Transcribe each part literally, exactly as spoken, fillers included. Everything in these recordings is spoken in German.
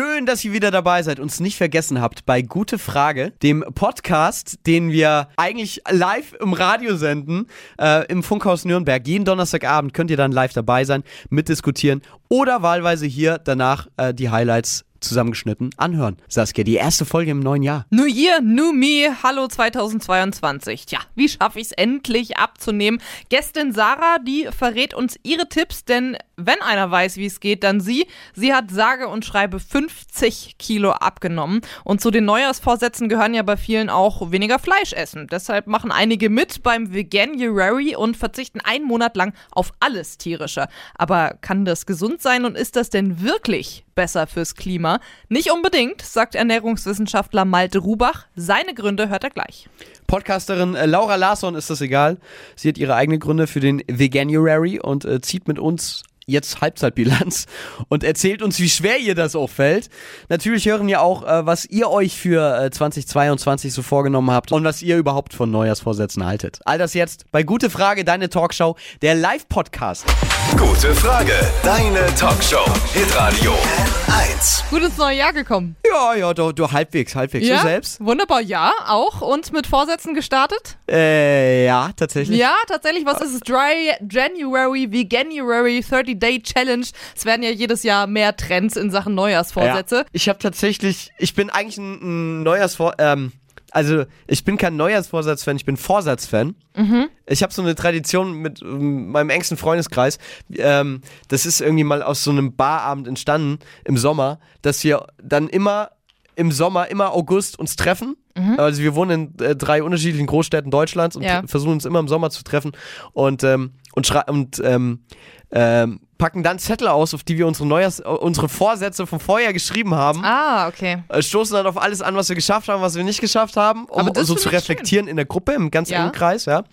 Schön, dass ihr wieder dabei seid, uns nicht vergessen habt bei Gute Frage, dem Podcast, den wir eigentlich live im Radio senden, äh, im Funkhaus Nürnberg. Jeden Donnerstagabend könnt ihr dann live dabei sein, mitdiskutieren oder wahlweise hier danach äh, die Highlights zusammengeschnitten anhören. Saskia, die erste Folge im neuen Jahr. New Year, New Me, hallo zweitausendzweiundzwanzig. Tja, wie schaffe ich es endlich abzunehmen? Gästin Sarah, die verrät uns ihre Tipps, denn wenn einer weiß, wie es geht, dann sie. Sie hat sage und schreibe fünfzig Kilo abgenommen. Und zu den Neujahrsvorsätzen gehören ja bei vielen auch weniger Fleisch essen. Deshalb machen einige mit beim Veganuary und verzichten einen Monat lang auf alles Tierische. Aber kann das gesund sein und ist das denn wirklich besser fürs Klima? Nicht unbedingt, sagt Ernährungswissenschaftler Malte Rubach. Seine Gründe hört er gleich. Podcasterin Laura Larsson ist das egal. Sie hat ihre eigenen Gründe für den Veganuary und äh, zieht mit uns jetzt Halbzeitbilanz und erzählt uns, wie schwer ihr das auch fällt. Natürlich hören wir auch, äh, was ihr euch für äh, zweitausendzweiundzwanzig so vorgenommen habt und was ihr überhaupt von Neujahrsvorsätzen haltet. All das jetzt bei Gute Frage, deine Talkshow, der Live-Podcast. Gute Frage, deine Talkshow, Hitradio eins. Gut ins neue Jahr gekommen. Ja, ja, du, du halbwegs, halbwegs, ja, du selbst. Wunderbar, ja, auch. Und mit Vorsätzen gestartet? Äh, ja, tatsächlich. Ja, tatsächlich, was ist es? Dry January, Veganuary, thirty Day Challenge. Es werden ja jedes Jahr mehr Trends in Sachen Neujahrsvorsätze. Ja, ich habe tatsächlich, ich bin eigentlich ein, ein Neujahrsvor... Ähm, also, ich bin kein Neujahrsvorsatz-Fan, ich bin Vorsatz-Fan. Mhm. Ich habe so eine Tradition mit um, meinem engsten Freundeskreis. Ähm, das ist irgendwie mal aus so einem Barabend entstanden im Sommer, dass wir dann immer im Sommer, immer August uns treffen. Mhm. Also wir wohnen in äh, drei unterschiedlichen Großstädten Deutschlands und ja. t- versuchen uns immer im Sommer zu treffen und ähm, und, schra- und ähm, ähm, packen dann Zettel aus, auf die wir unsere Neujahrs- unsere Vorsätze vom Vorjahr geschrieben haben. Ah, okay. Äh, stoßen dann auf alles an, was wir geschafft haben, was wir nicht geschafft haben, um so zu reflektieren schön in der Gruppe, im ganz ja. engen Kreis, ja.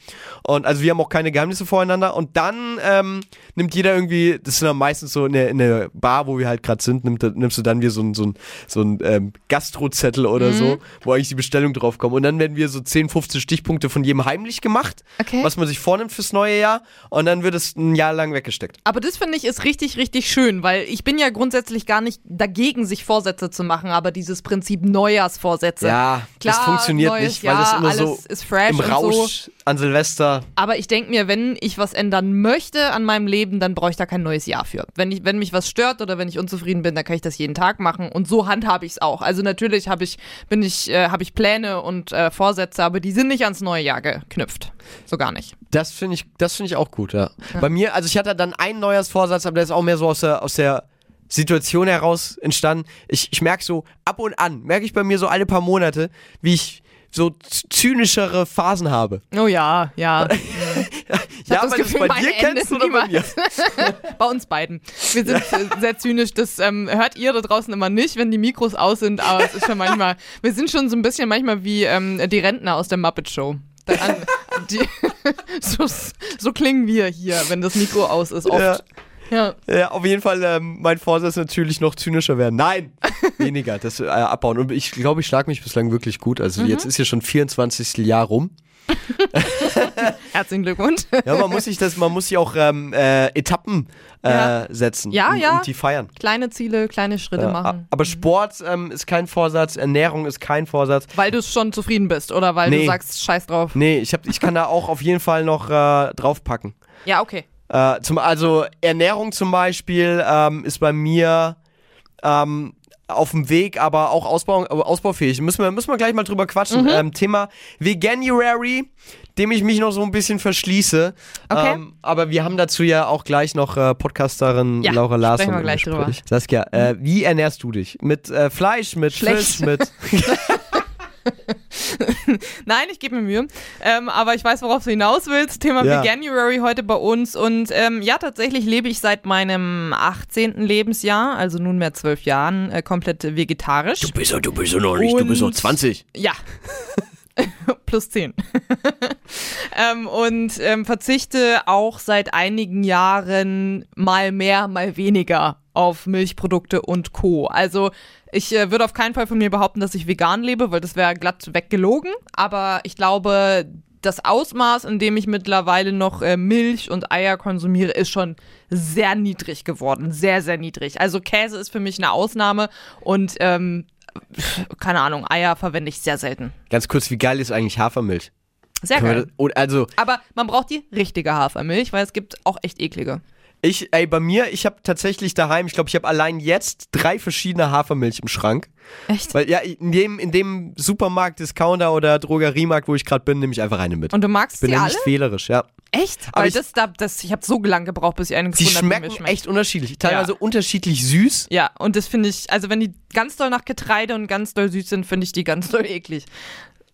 Und also wir haben auch keine Geheimnisse voreinander. Und dann ähm, nimmt jeder irgendwie, das sind dann meistens so in der, in der Bar, wo wir halt gerade sind, nimmt, nimmst du dann wieder so einen so so ein, ähm, Gastrozettel oder mhm. so, wo eigentlich die Bestellung drauf kommt. Und dann werden wir so zehn, fünfzehn Stichpunkte von jedem heimlich gemacht, okay, was man sich vornimmt fürs neue Jahr. Und dann wird es ein Jahr lang weggesteckt. Aber das finde ich ist richtig, richtig schön, weil ich bin ja grundsätzlich gar nicht dagegen, sich Vorsätze zu machen, aber dieses Prinzip Neujahrsvorsätze. Ja, klar, das funktioniert neues nicht, weil Jahr, das immer so ist fresh im Rausch so an Silvester. Aber ich denke mir, wenn ich was ändern möchte an meinem Leben, dann brauche ich da kein neues Jahr für. Wenn, ich, wenn mich was stört oder wenn ich unzufrieden bin, dann kann ich das jeden Tag machen und so handhabe ich es auch. Also natürlich habe ich, bin ich, äh, habe ich Pläne und äh, Vorsätze, aber die sind nicht ans neue Jahr geknüpft. So gar nicht. Das finde ich, das finde ich auch gut, ja. ja. Bei mir, also ich hatte dann einen Neujahrsvorsatz, aber der ist auch mehr so aus der, aus der Situation heraus entstanden. Ich, ich merke so, ab und an, merke ich bei mir so alle paar Monate, wie ich so zynischere Phasen habe. Oh ja, ja. Ich ja, weil du es bei dir kennst oder bei mir? Bei uns beiden. Wir sind ja. sehr zynisch, das ähm, hört ihr da draußen immer nicht, wenn die Mikros aus sind, aber es ist schon manchmal, wir sind schon so ein bisschen manchmal wie ähm, die Rentner aus der Muppet Show. Dann, die, so, so klingen wir hier, wenn das Mikro aus ist, oft. Ja. Ja. ja, auf jeden Fall, äh, mein Vorsatz natürlich noch zynischer werden. Nein, weniger, das äh, abbauen. Und ich glaube, ich schlage mich bislang wirklich gut. Also mhm. jetzt ist hier schon vierundzwanzigste Jahr rum. Herzlichen Glückwunsch. Ja, man muss sich das, man muss sich auch ähm, äh, Etappen äh, ja. setzen ja, und, ja. und die feiern. Kleine Ziele, kleine Schritte äh, machen. Aber mhm. Sport ähm, ist kein Vorsatz, Ernährung ist kein Vorsatz. Weil du schon zufrieden bist oder weil nee. du sagst, scheiß drauf. Nee, ich, hab, ich kann da auch auf jeden Fall noch äh, draufpacken. Ja, okay. Äh, zum, also Ernährung zum Beispiel ähm, ist bei mir ähm, auf dem Weg, aber auch ausbau, ausbaufähig. Müssen wir, müssen wir gleich mal drüber quatschen. Mhm. Ähm, Thema Veganuary, dem ich mich noch so ein bisschen verschließe. Okay. Ähm, aber wir haben dazu ja auch gleich noch äh, Podcasterin ja, Laura Larsson. Sprechen wir gleich drüber. Saskia, äh, wie ernährst du dich? Mit äh, Fleisch, mit Fisch, mit... Nein, ich gebe mir Mühe. Ähm, aber ich weiß, worauf du hinaus willst. Thema ja. Veganuary heute bei uns. Und ähm, ja, tatsächlich lebe ich seit meinem achtzehnten Lebensjahr, also nunmehr zwölf Jahren, äh, komplett vegetarisch. Du bist ja, du bist ja noch nicht, und du bist noch zwanzig. Ja. Plus zehn. ähm, und ähm, verzichte auch seit einigen Jahren mal mehr, mal weniger auf Milchprodukte und Co. Also ich äh, würde auf keinen Fall von mir behaupten, dass ich vegan lebe, weil das wäre glatt weggelogen. Aber ich glaube, das Ausmaß, in dem ich mittlerweile noch äh, Milch und Eier konsumiere, ist schon sehr niedrig geworden. Sehr, sehr niedrig. Also Käse ist für mich eine Ausnahme und ähm, keine Ahnung, Eier verwende ich sehr selten. Ganz kurz, wie geil ist eigentlich Hafermilch? Sehr geil. Also, aber man braucht die richtige Hafermilch, weil es gibt auch echt eklige. Ich, ey, bei mir, ich habe tatsächlich daheim, ich glaube, ich habe allein jetzt drei verschiedene Hafermilch im Schrank. Echt? Weil ja, in dem, in dem Supermarkt, Discounter oder Drogeriemarkt, wo ich gerade bin, nehme ich einfach eine mit. Und du magst sie alle? Ich bin ja nicht wählerisch, ja. Echt? Aber weil ich, das, das, ich habe so lange gebraucht, bis ich einen gefunden habe, der mir schmeckt. Die schmecken echt unterschiedlich, teilweise ja. unterschiedlich süß. Ja, und das finde ich, also wenn die ganz doll nach Getreide und ganz doll süß sind, finde ich die ganz doll eklig.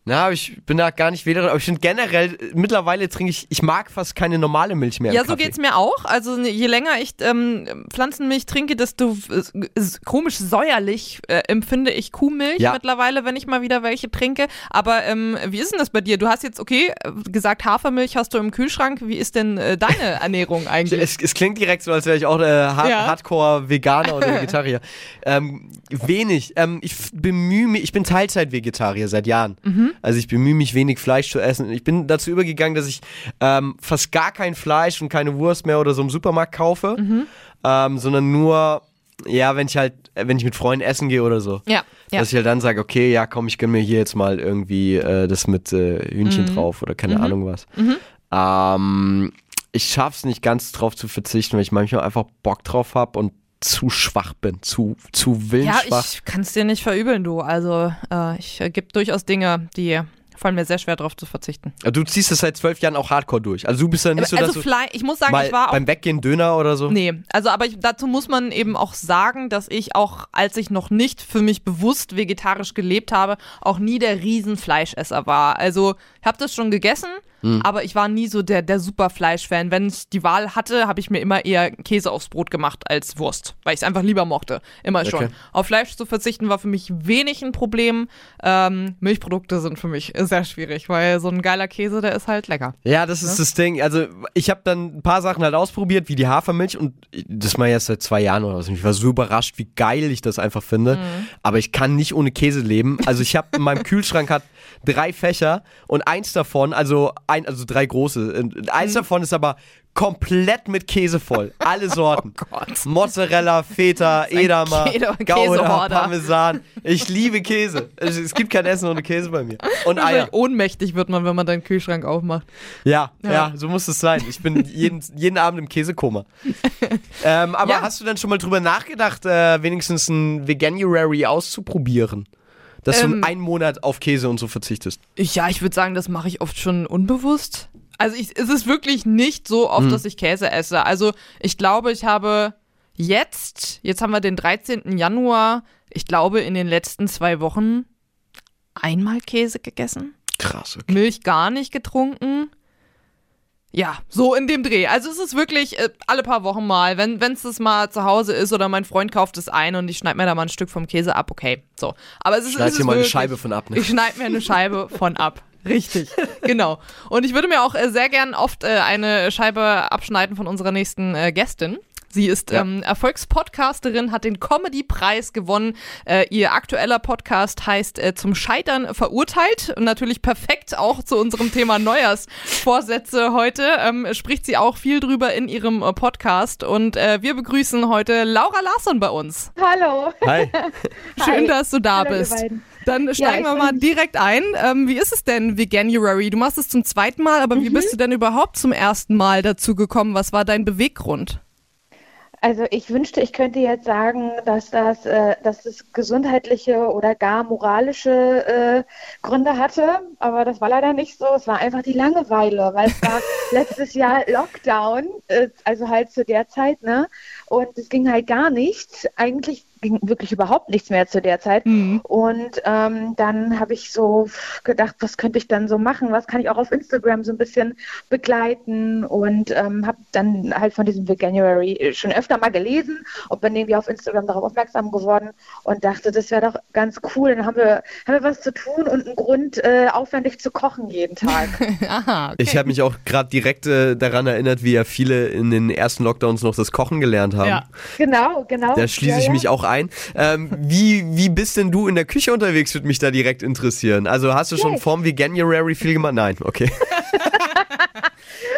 Na, ich bin da gar nicht weder, aber ich finde generell, mittlerweile trinke ich, ich mag fast keine normale Milch mehr. Ja, so geht's mir auch. Also je länger ich ähm, Pflanzenmilch trinke, desto äh, komisch säuerlich äh, empfinde ich Kuhmilch ja. mittlerweile, wenn ich mal wieder welche trinke. Aber ähm, wie ist denn das bei dir? Du hast jetzt, okay, gesagt Hafermilch hast du im Kühlschrank. Wie ist denn äh, deine Ernährung eigentlich? Es, es klingt direkt so, als wäre ich auch äh, Hard- ja. Hardcore-Veganer oder Vegetarier. ähm, wenig. Ähm, ich bemühe mich, ich bin Teilzeit-Vegetarier seit Jahren. Mhm. Also ich bemühe mich, wenig Fleisch zu essen. Ich bin dazu übergegangen, dass ich ähm, fast gar kein Fleisch und keine Wurst mehr oder so im Supermarkt kaufe, mhm. ähm, sondern nur, ja, wenn ich halt, wenn ich mit Freunden essen gehe oder so. Ja. Dass ja. ich halt dann sage, okay, ja komm, ich gönne mir hier jetzt mal irgendwie äh, das mit äh, Hühnchen mhm. drauf oder keine mhm. Ahnung was. Mhm. Ähm, ich schaff's nicht ganz drauf zu verzichten, weil ich manchmal einfach Bock drauf habe und zu schwach bin, zu, zu willensschwach. Ja, ich kann es dir nicht verübeln, du. Also äh, ich äh, gebe durchaus Dinge, die fallen mir sehr schwer drauf zu verzichten. Du ziehst das seit zwölf Jahren auch hardcore durch. Also du bist ja nicht so, also dass Fle- du ich muss sagen, ich war beim Weggehen Döner oder so? Nee, also aber ich, dazu muss man eben auch sagen, dass ich auch, als ich noch nicht für mich bewusst vegetarisch gelebt habe, auch nie der Riesenfleischesser war. Also ich habe das schon gegessen, hm. aber ich war nie so der, der Superfleisch-Fan. Wenn ich die Wahl hatte, habe ich mir immer eher Käse aufs Brot gemacht als Wurst, weil ich es einfach lieber mochte. Immer schon. Okay. Auf Fleisch zu verzichten war für mich wenig ein Problem. Ähm, Milchprodukte sind für mich sehr schwierig, weil so ein geiler Käse, der ist halt lecker. Ja, das ist ne? das Ding. Also ich habe dann ein paar Sachen halt ausprobiert, wie die Hafermilch und das war jetzt seit zwei Jahren oder so. Ich war so überrascht, wie geil ich das einfach finde. Mhm. Aber ich kann nicht ohne Käse leben. Also ich habe in meinem Kühlschrank hat drei Fächer und eins davon, also ein, also drei große. Eins mhm. davon ist aber komplett mit Käse voll. Alle Sorten. Oh Gott. Mozzarella, Feta, Edamer, Gouda, Parmesan. Ich liebe Käse. Es gibt kein Essen ohne Käse bei mir. Und Eier. Ohnmächtig wird man, wenn man den Kühlschrank aufmacht. Ja, ja, ja, so muss es sein. Ich bin jeden, jeden Abend im Käsekoma. ähm, aber ja. hast du dann schon mal drüber nachgedacht, äh, wenigstens ein Veganuary auszuprobieren? Dass ähm, du einen Monat auf Käse und so verzichtest? Ja, ich würde sagen, das mache ich oft schon unbewusst. Also ich, es ist wirklich nicht so oft, mhm. dass ich Käse esse. Also ich glaube, ich habe jetzt, jetzt haben wir den dreizehnten Januar, ich glaube in den letzten zwei Wochen einmal Käse gegessen. Krass, okay. Milch gar nicht getrunken. Ja, so in dem Dreh. Also es ist wirklich äh, alle paar Wochen mal, wenn es das mal zu Hause ist oder mein Freund kauft es ein und ich schneide mir da mal ein Stück vom Käse ab, okay. So. Aber es ist, schneid dir mal wirklich, eine Scheibe von ab. Ne? Ich schneide mir eine Scheibe von ab. Richtig, genau. Und ich würde mir auch äh, sehr gern oft äh, eine Scheibe abschneiden von unserer nächsten äh, Gästin. Sie ist ja. ähm, Erfolgspodcasterin, hat den Comedy-Preis gewonnen. Äh, ihr aktueller Podcast heißt äh, Zum Scheitern verurteilt. Und natürlich perfekt auch zu unserem Thema Neujahrsvorsätze heute. Ähm, spricht sie auch viel drüber in ihrem äh, Podcast. Und äh, wir begrüßen heute Laura Larsson bei uns. Hallo. Hi. Schön, Hi. dass du da Hallo, bist. Dann steigen ja, wir mal direkt ein. Ähm, wie ist es denn, Veganuary? Du machst es zum zweiten Mal, aber mhm. wie bist du denn überhaupt zum ersten Mal dazu gekommen? Was war dein Beweggrund? Also ich wünschte, ich könnte jetzt sagen, dass das, äh, dass das gesundheitliche oder gar moralische äh, Gründe hatte, aber das war leider nicht so. Es war einfach die Langeweile, weil es war letztes Jahr Lockdown, äh, also halt zu der Zeit, ne? Und es ging halt gar nichts, eigentlich ging wirklich überhaupt nichts mehr zu der Zeit. Mhm. Und ähm, dann habe ich so gedacht, was könnte ich dann so machen? Was kann ich auch auf Instagram so ein bisschen begleiten? Und ähm, habe dann halt von diesem Veganuary schon öfter mal gelesen und bin irgendwie auf Instagram darauf aufmerksam geworden und dachte, das wäre doch ganz cool. Dann haben wir, haben wir was zu tun und einen Grund, äh, aufwendig zu kochen jeden Tag. Aha, okay. Ich habe mich auch gerade direkt äh, daran erinnert, wie ja viele in den ersten Lockdowns noch das Kochen gelernt haben. Ja. Genau, genau. Da schließe ja, ich ja. mich auch an. ein. Ähm, wie, wie bist denn du in der Küche unterwegs, würde mich da direkt interessieren. Also hast du schon vorm Veganuary viel gemacht? Nein, okay.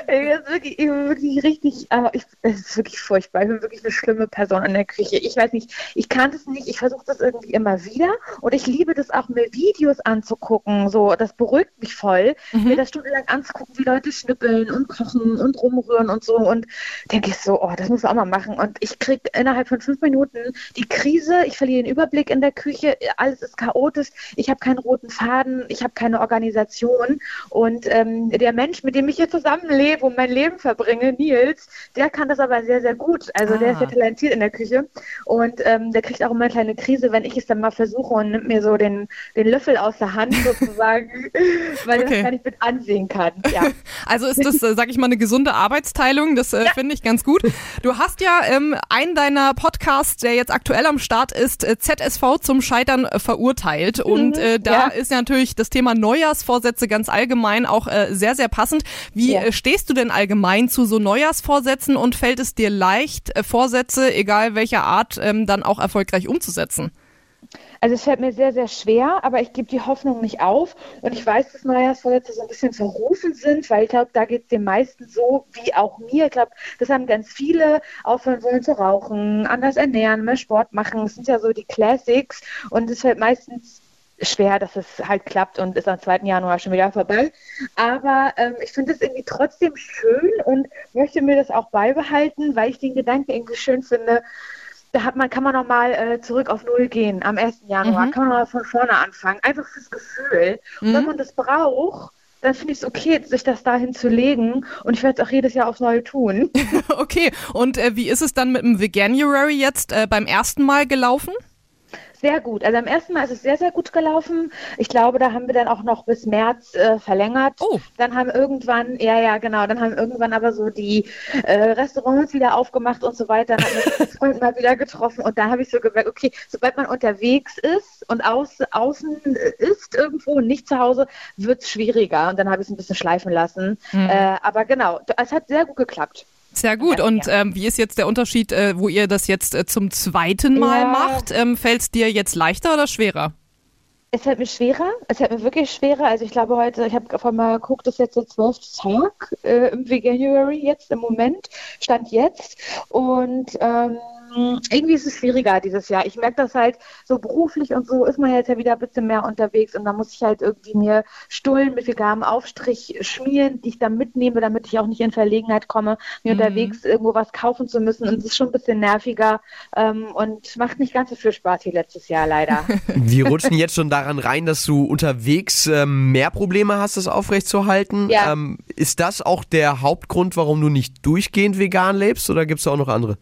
Ich bin wirklich, wirklich richtig, aber ich, es ist wirklich furchtbar. Ich bin wirklich eine schlimme Person in der Küche. Ich weiß nicht, ich kann das nicht. Ich versuche das irgendwie immer wieder und ich liebe das auch, mir Videos anzugucken. So, das beruhigt mich voll, mhm. mir das stundenlang anzugucken, wie Leute schnippeln und kochen und rumrühren und so. Und denke ich so, oh, das muss ich auch mal machen. Und ich kriege innerhalb von fünf Minuten die Krise. Ich verliere den Überblick in der Küche. Alles ist chaotisch. Ich habe keinen roten Faden. Ich habe keine Organisation. Und ähm, der Mensch, mit dem ich hier zusammenlebe, wo mein Leben verbringe, Nils, der kann das aber sehr, sehr gut. Also ah. der ist ja talentiert in der Küche und ähm, der kriegt auch immer eine kleine Krise, wenn ich es dann mal versuche und nimmt mir so den, den Löffel aus der Hand sozusagen, weil okay. er das gar nicht mit ansehen kann. Ja. Also ist das, sag ich mal, eine gesunde Arbeitsteilung, das äh, ja. finde ich ganz gut. Du hast ja ähm, einen deiner Podcasts, der jetzt aktuell am Start ist, äh, Z S V zum Scheitern äh, verurteilt und äh, da ja. ist ja natürlich das Thema Neujahrsvorsätze ganz allgemein auch äh, sehr, sehr passend. Wie ja. stehst du denn allgemein zu so Neujahrsvorsätzen und fällt es dir leicht, Vorsätze, egal welcher Art, dann auch erfolgreich umzusetzen? Also es fällt mir sehr, sehr schwer, aber ich gebe die Hoffnung nicht auf. Und ich weiß, dass Neujahrsvorsätze so ein bisschen verrufen sind, weil ich glaube, da geht es den meisten so wie auch mir. Ich glaube, das haben ganz viele aufhören wollen zu rauchen, anders ernähren, mehr Sport machen. Das sind ja so die Classics und es fällt meistens schwer, dass es halt klappt und ist am zweiten Januar schon wieder vorbei. Aber ähm, ich finde es irgendwie trotzdem schön und möchte mir das auch beibehalten, weil ich den Gedanken irgendwie schön finde. Da hat man, kann man nochmal äh, zurück auf Null gehen am ersten Januar. Mhm. Kann man nochmal von vorne anfangen. Einfach fürs Gefühl. Mhm. Und wenn man das braucht, dann finde ich es okay, sich das dahin zu legen. Und ich werde es auch jedes Jahr aufs Neue tun. Okay. Und äh, wie ist es dann mit dem Veganuary jetzt äh, beim ersten Mal gelaufen? Sehr gut. Also am ersten Mal ist es sehr, sehr gut gelaufen. Ich glaube, da haben wir dann auch noch bis März äh, verlängert. Oh. Dann haben irgendwann, ja, ja, genau, dann haben irgendwann aber so die äh, Restaurants wieder aufgemacht und so weiter. Dann haben wir uns Freunde mal wieder getroffen und da habe ich so gemerkt, okay, sobald man unterwegs ist und aus, außen ist irgendwo und nicht zu Hause, wird es schwieriger. Und dann habe ich es ein bisschen schleifen lassen. Mhm. Äh, aber genau, es hat sehr gut geklappt. Sehr gut. Und ähm, wie ist jetzt der Unterschied, äh, wo ihr das jetzt äh, zum zweiten Mal ja. macht? Ähm, fällt es dir jetzt leichter oder schwerer? Es fällt mir schwerer. Es fällt mir wirklich schwerer. Also ich glaube heute, ich habe vorhin mal geguckt, das ist jetzt der zwölfte Tag äh, im Veganuary jetzt im Moment, Stand jetzt. Und ähm, irgendwie ist es schwieriger dieses Jahr. Ich merke das halt so beruflich und so ist man jetzt ja wieder ein bisschen mehr unterwegs und da muss ich halt irgendwie mir Stullen mit veganem Aufstrich schmieren, die ich dann mitnehme, damit ich auch nicht in Verlegenheit komme, mir mhm. unterwegs irgendwo was kaufen zu müssen und es ist schon ein bisschen nerviger ähm, und macht nicht ganz so viel Spaß wie letztes Jahr leider. Wir rutschen jetzt schon daran rein, dass du unterwegs ähm, mehr Probleme hast, das aufrechtzuerhalten. Ja. Ähm, ist das auch der Hauptgrund, warum du nicht durchgehend vegan lebst oder gibt es auch noch andere?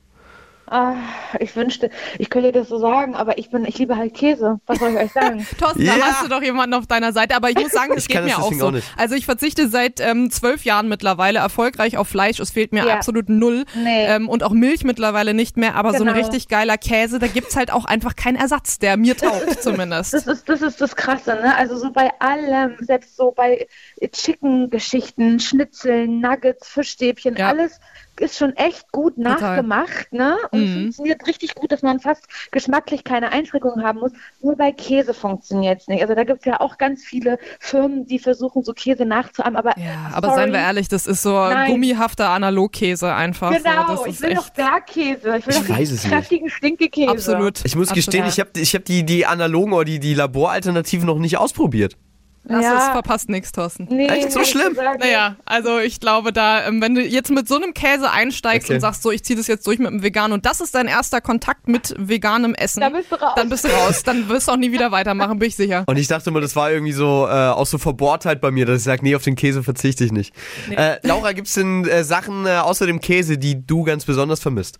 Ah, ich wünschte, ich könnte das so sagen, aber ich bin, ich liebe halt Käse. Was soll ich euch sagen? Thorsten, yeah. da hast du doch jemanden auf deiner Seite, aber ich muss sagen, das ich geht mir das auch so. Auch also ich verzichte seit ähm, zwölf Jahren mittlerweile erfolgreich auf Fleisch, es fehlt mir ja. absolut null nee. ähm, und auch Milch mittlerweile nicht mehr, aber genau. so ein richtig geiler Käse, da gibt's halt auch einfach keinen Ersatz, der mir taugt zumindest. Das ist, das ist das Krasse, ne? Also so bei allem, selbst so bei Chicken-Geschichten, Schnitzeln, Nuggets, Fischstäbchen, ja. alles ist schon echt gut nachgemacht, ne? Und mhm. funktioniert richtig gut, dass man fast geschmacklich keine Einschränkungen haben muss. Nur bei Käse funktioniert es nicht. Also da gibt es ja auch ganz viele Firmen, die versuchen, so Käse nachzuahmen. Aber, ja, aber seien wir ehrlich, das ist so Nein. gummihafter Analogkäse einfach. Genau, so, das ich will doch Bergkäse. Ich will doch diesen kräftigen Stinkekäse. Absolut. Ich muss Absolut. gestehen, ich habe ich hab die, die analogen oder die, die Laboralternativen noch nicht ausprobiert. Das ja. ist verpasst nichts, Thorsten. Nee, echt so schlimm? Naja, also ich glaube da, wenn du jetzt mit so einem Käse einsteigst okay. und sagst so, ich ziehe das jetzt durch mit einem Vegan und das ist dein erster Kontakt mit veganem Essen, dann bist du raus. Dann bist du raus. Dann wirst du auch nie wieder weitermachen, bin ich sicher. Und ich dachte immer, das war irgendwie so, äh, auch so Verbohrtheit bei mir, dass ich sage, nee, auf den Käse verzichte ich nicht. Nee. Äh, Laura, gibt's denn äh, Sachen äh, außer dem Käse, die du ganz besonders vermisst?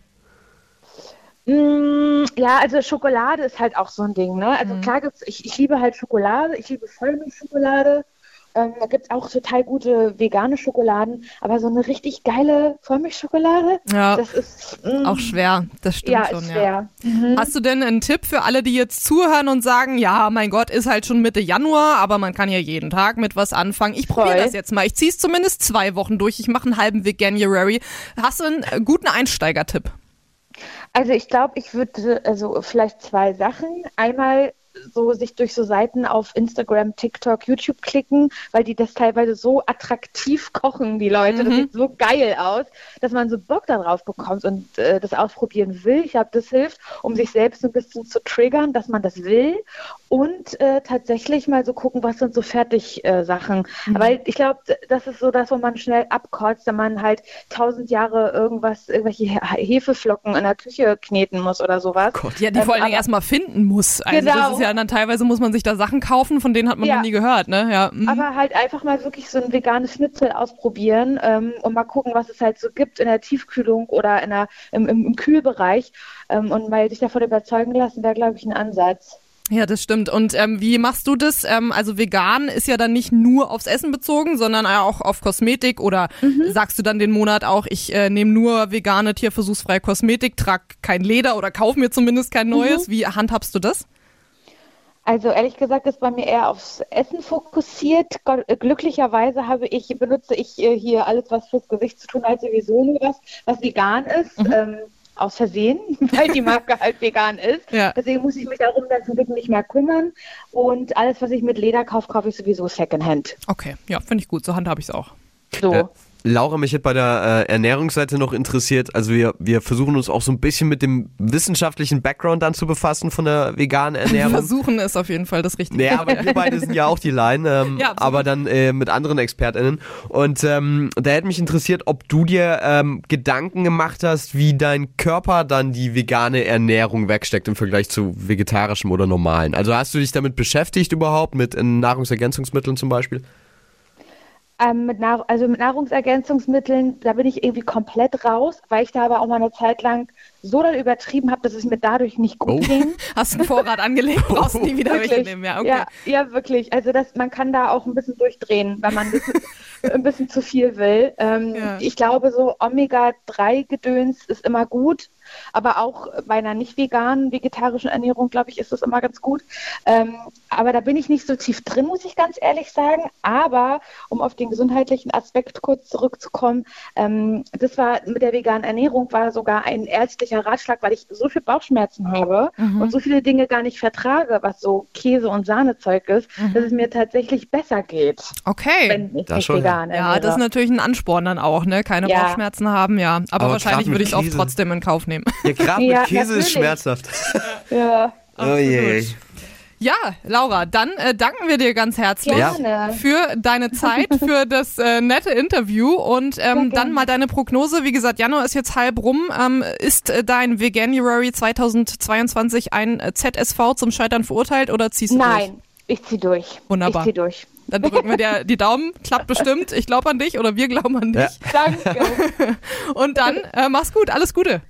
Ja, also Schokolade ist halt auch so ein Ding, ne? Also mhm. klar gibt's, ich, ich liebe halt Schokolade, ich liebe Vollmilchschokolade. Ähm, da gibt es auch total gute vegane Schokoladen, aber so eine richtig geile Vollmilchschokolade, ja, das ist mm, auch schwer, das stimmt ja, schon. Ist schwer. Ja. Mhm. Hast du denn einen Tipp für alle, die jetzt zuhören und sagen, ja, mein Gott, ist halt schon Mitte Januar, aber man kann ja jeden Tag mit was anfangen. Ich probiere das jetzt mal. Ich ziehe es zumindest zwei Wochen durch. Ich mache einen halben Veganuary. Hast du einen guten Einsteigertipp? Also ich glaube, ich würde also vielleicht zwei Sachen. Einmal so sich durch so Seiten auf Instagram, TikTok, YouTube klicken, weil die das teilweise so attraktiv kochen, die Leute. Mhm. Das sieht so geil aus, dass man so Bock darauf bekommt und äh, das ausprobieren will. Ich glaube, das hilft, um sich selbst ein bisschen zu triggern, dass man das will und äh, tatsächlich mal so gucken, was sind so Fertigsachen. Mhm. Weil ich glaube, das ist so das, wo man schnell abkotzt, wenn man halt tausend Jahre irgendwas, irgendwelche Hefeflocken in der Küche kneten muss oder sowas. Gott, ja, die ähm, vor allen Dingen erstmal finden muss. Also genau. Das ist ja dann teilweise muss man sich da Sachen kaufen, von denen hat man ja. noch nie gehört, ne? Ja. Mhm. Aber halt einfach mal wirklich so ein veganes Schnitzel ausprobieren ähm, und mal gucken, was es halt so gibt in der Tiefkühlung oder in der, im, im, im Kühlbereich ähm, und mal sich davon überzeugen lassen, wäre, glaube ich, ein Ansatz. Ja, das stimmt. Und ähm, wie machst du das? Ähm, also vegan ist ja dann nicht nur aufs Essen bezogen, sondern auch auf Kosmetik oder mhm. sagst du dann den Monat auch, ich äh, nehme nur vegane, tierversuchsfreie Kosmetik, trage kein Leder oder kauf mir zumindest kein neues. Mhm. Wie handhabst du das? Also ehrlich gesagt ist bei mir eher aufs Essen fokussiert. Glücklicherweise habe ich, benutze ich hier alles, was fürs Gesicht zu tun hat, sowieso nur was, was vegan ist. Mhm. Ähm, aus Versehen, weil die Marke halt vegan ist. Ja. Deswegen muss ich mich darum dann zum Glück nicht mehr kümmern. Und alles, was ich mit Leder kaufe, kaufe ich sowieso Secondhand. Okay, ja, finde ich gut. So handhabe ich es auch. So. Äh, Laura, mich hat bei der äh, Ernährungsseite noch interessiert, also wir, wir versuchen uns auch so ein bisschen mit dem wissenschaftlichen Background dann zu befassen von der veganen Ernährung. Wir versuchen es auf jeden Fall, das Richtige. Naja, aber wir beide sind ja auch die Laien, ähm, ja, aber dann äh, mit anderen ExpertInnen. Und ähm, da hätte mich interessiert, ob du dir ähm, Gedanken gemacht hast, wie dein Körper dann die vegane Ernährung wegsteckt im Vergleich zu vegetarischem oder normalen. Also hast du dich damit beschäftigt überhaupt, mit äh, Nahrungsergänzungsmitteln zum Beispiel? Ähm, mit Nahr- also mit Nahrungsergänzungsmitteln, da bin ich irgendwie komplett raus, weil ich da aber auch mal eine Zeit lang so dann übertrieben habe, dass es mir dadurch nicht gut oh. ging. Hast einen Vorrat angelegt, brauchst oh. nie wieder wegnehmen. Ja, okay. ja, ja, wirklich. Also das, man kann da auch ein bisschen durchdrehen, wenn man ein bisschen, ein bisschen zu viel will. Ähm, ja. Ich glaube, so Omega drei Gedöns ist immer gut, aber auch bei einer nicht veganen, vegetarischen Ernährung, glaube ich, ist das immer ganz gut. Ähm, aber da bin ich nicht so tief drin, muss ich ganz ehrlich sagen. Aber um auf den gesundheitlichen Aspekt kurz zurückzukommen, ähm, das war mit der veganen Ernährung war sogar ein ärztlicher Ratschlag, weil ich so viel Bauchschmerzen habe mhm. und so viele Dinge gar nicht vertrage, was so Käse- und Sahnezeug ist, mhm. dass es mir tatsächlich besser geht. Okay. Wenn ich das nicht schon. Vegan ernähre. Ja, das ist natürlich ein Ansporn dann auch, ne? Keine ja. Bauchschmerzen haben, ja. Aber, Aber wahrscheinlich würde ich es auch trotzdem in Kauf nehmen. Ja, gerade mit ja, Käse natürlich. Ist schmerzhaft. Ja, oh je. Ja, Laura, dann äh, danken wir dir ganz herzlich gerne. Für deine Zeit, für das äh, nette Interview und ähm, dann mal deine Prognose. Wie gesagt, Januar ist jetzt halb rum. Ähm, ist äh, dein Veganuary zweitausendzweiundzwanzig ein äh, Z S V zum Scheitern verurteilt oder ziehst du Nein, durch? Nein, ich zieh durch. Wunderbar. Ich zieh durch. Dann drücken wir dir die Daumen. Klappt bestimmt. Ich glaube an dich oder wir glauben an dich. Ja. Danke. Und dann äh, mach's gut. Alles Gute.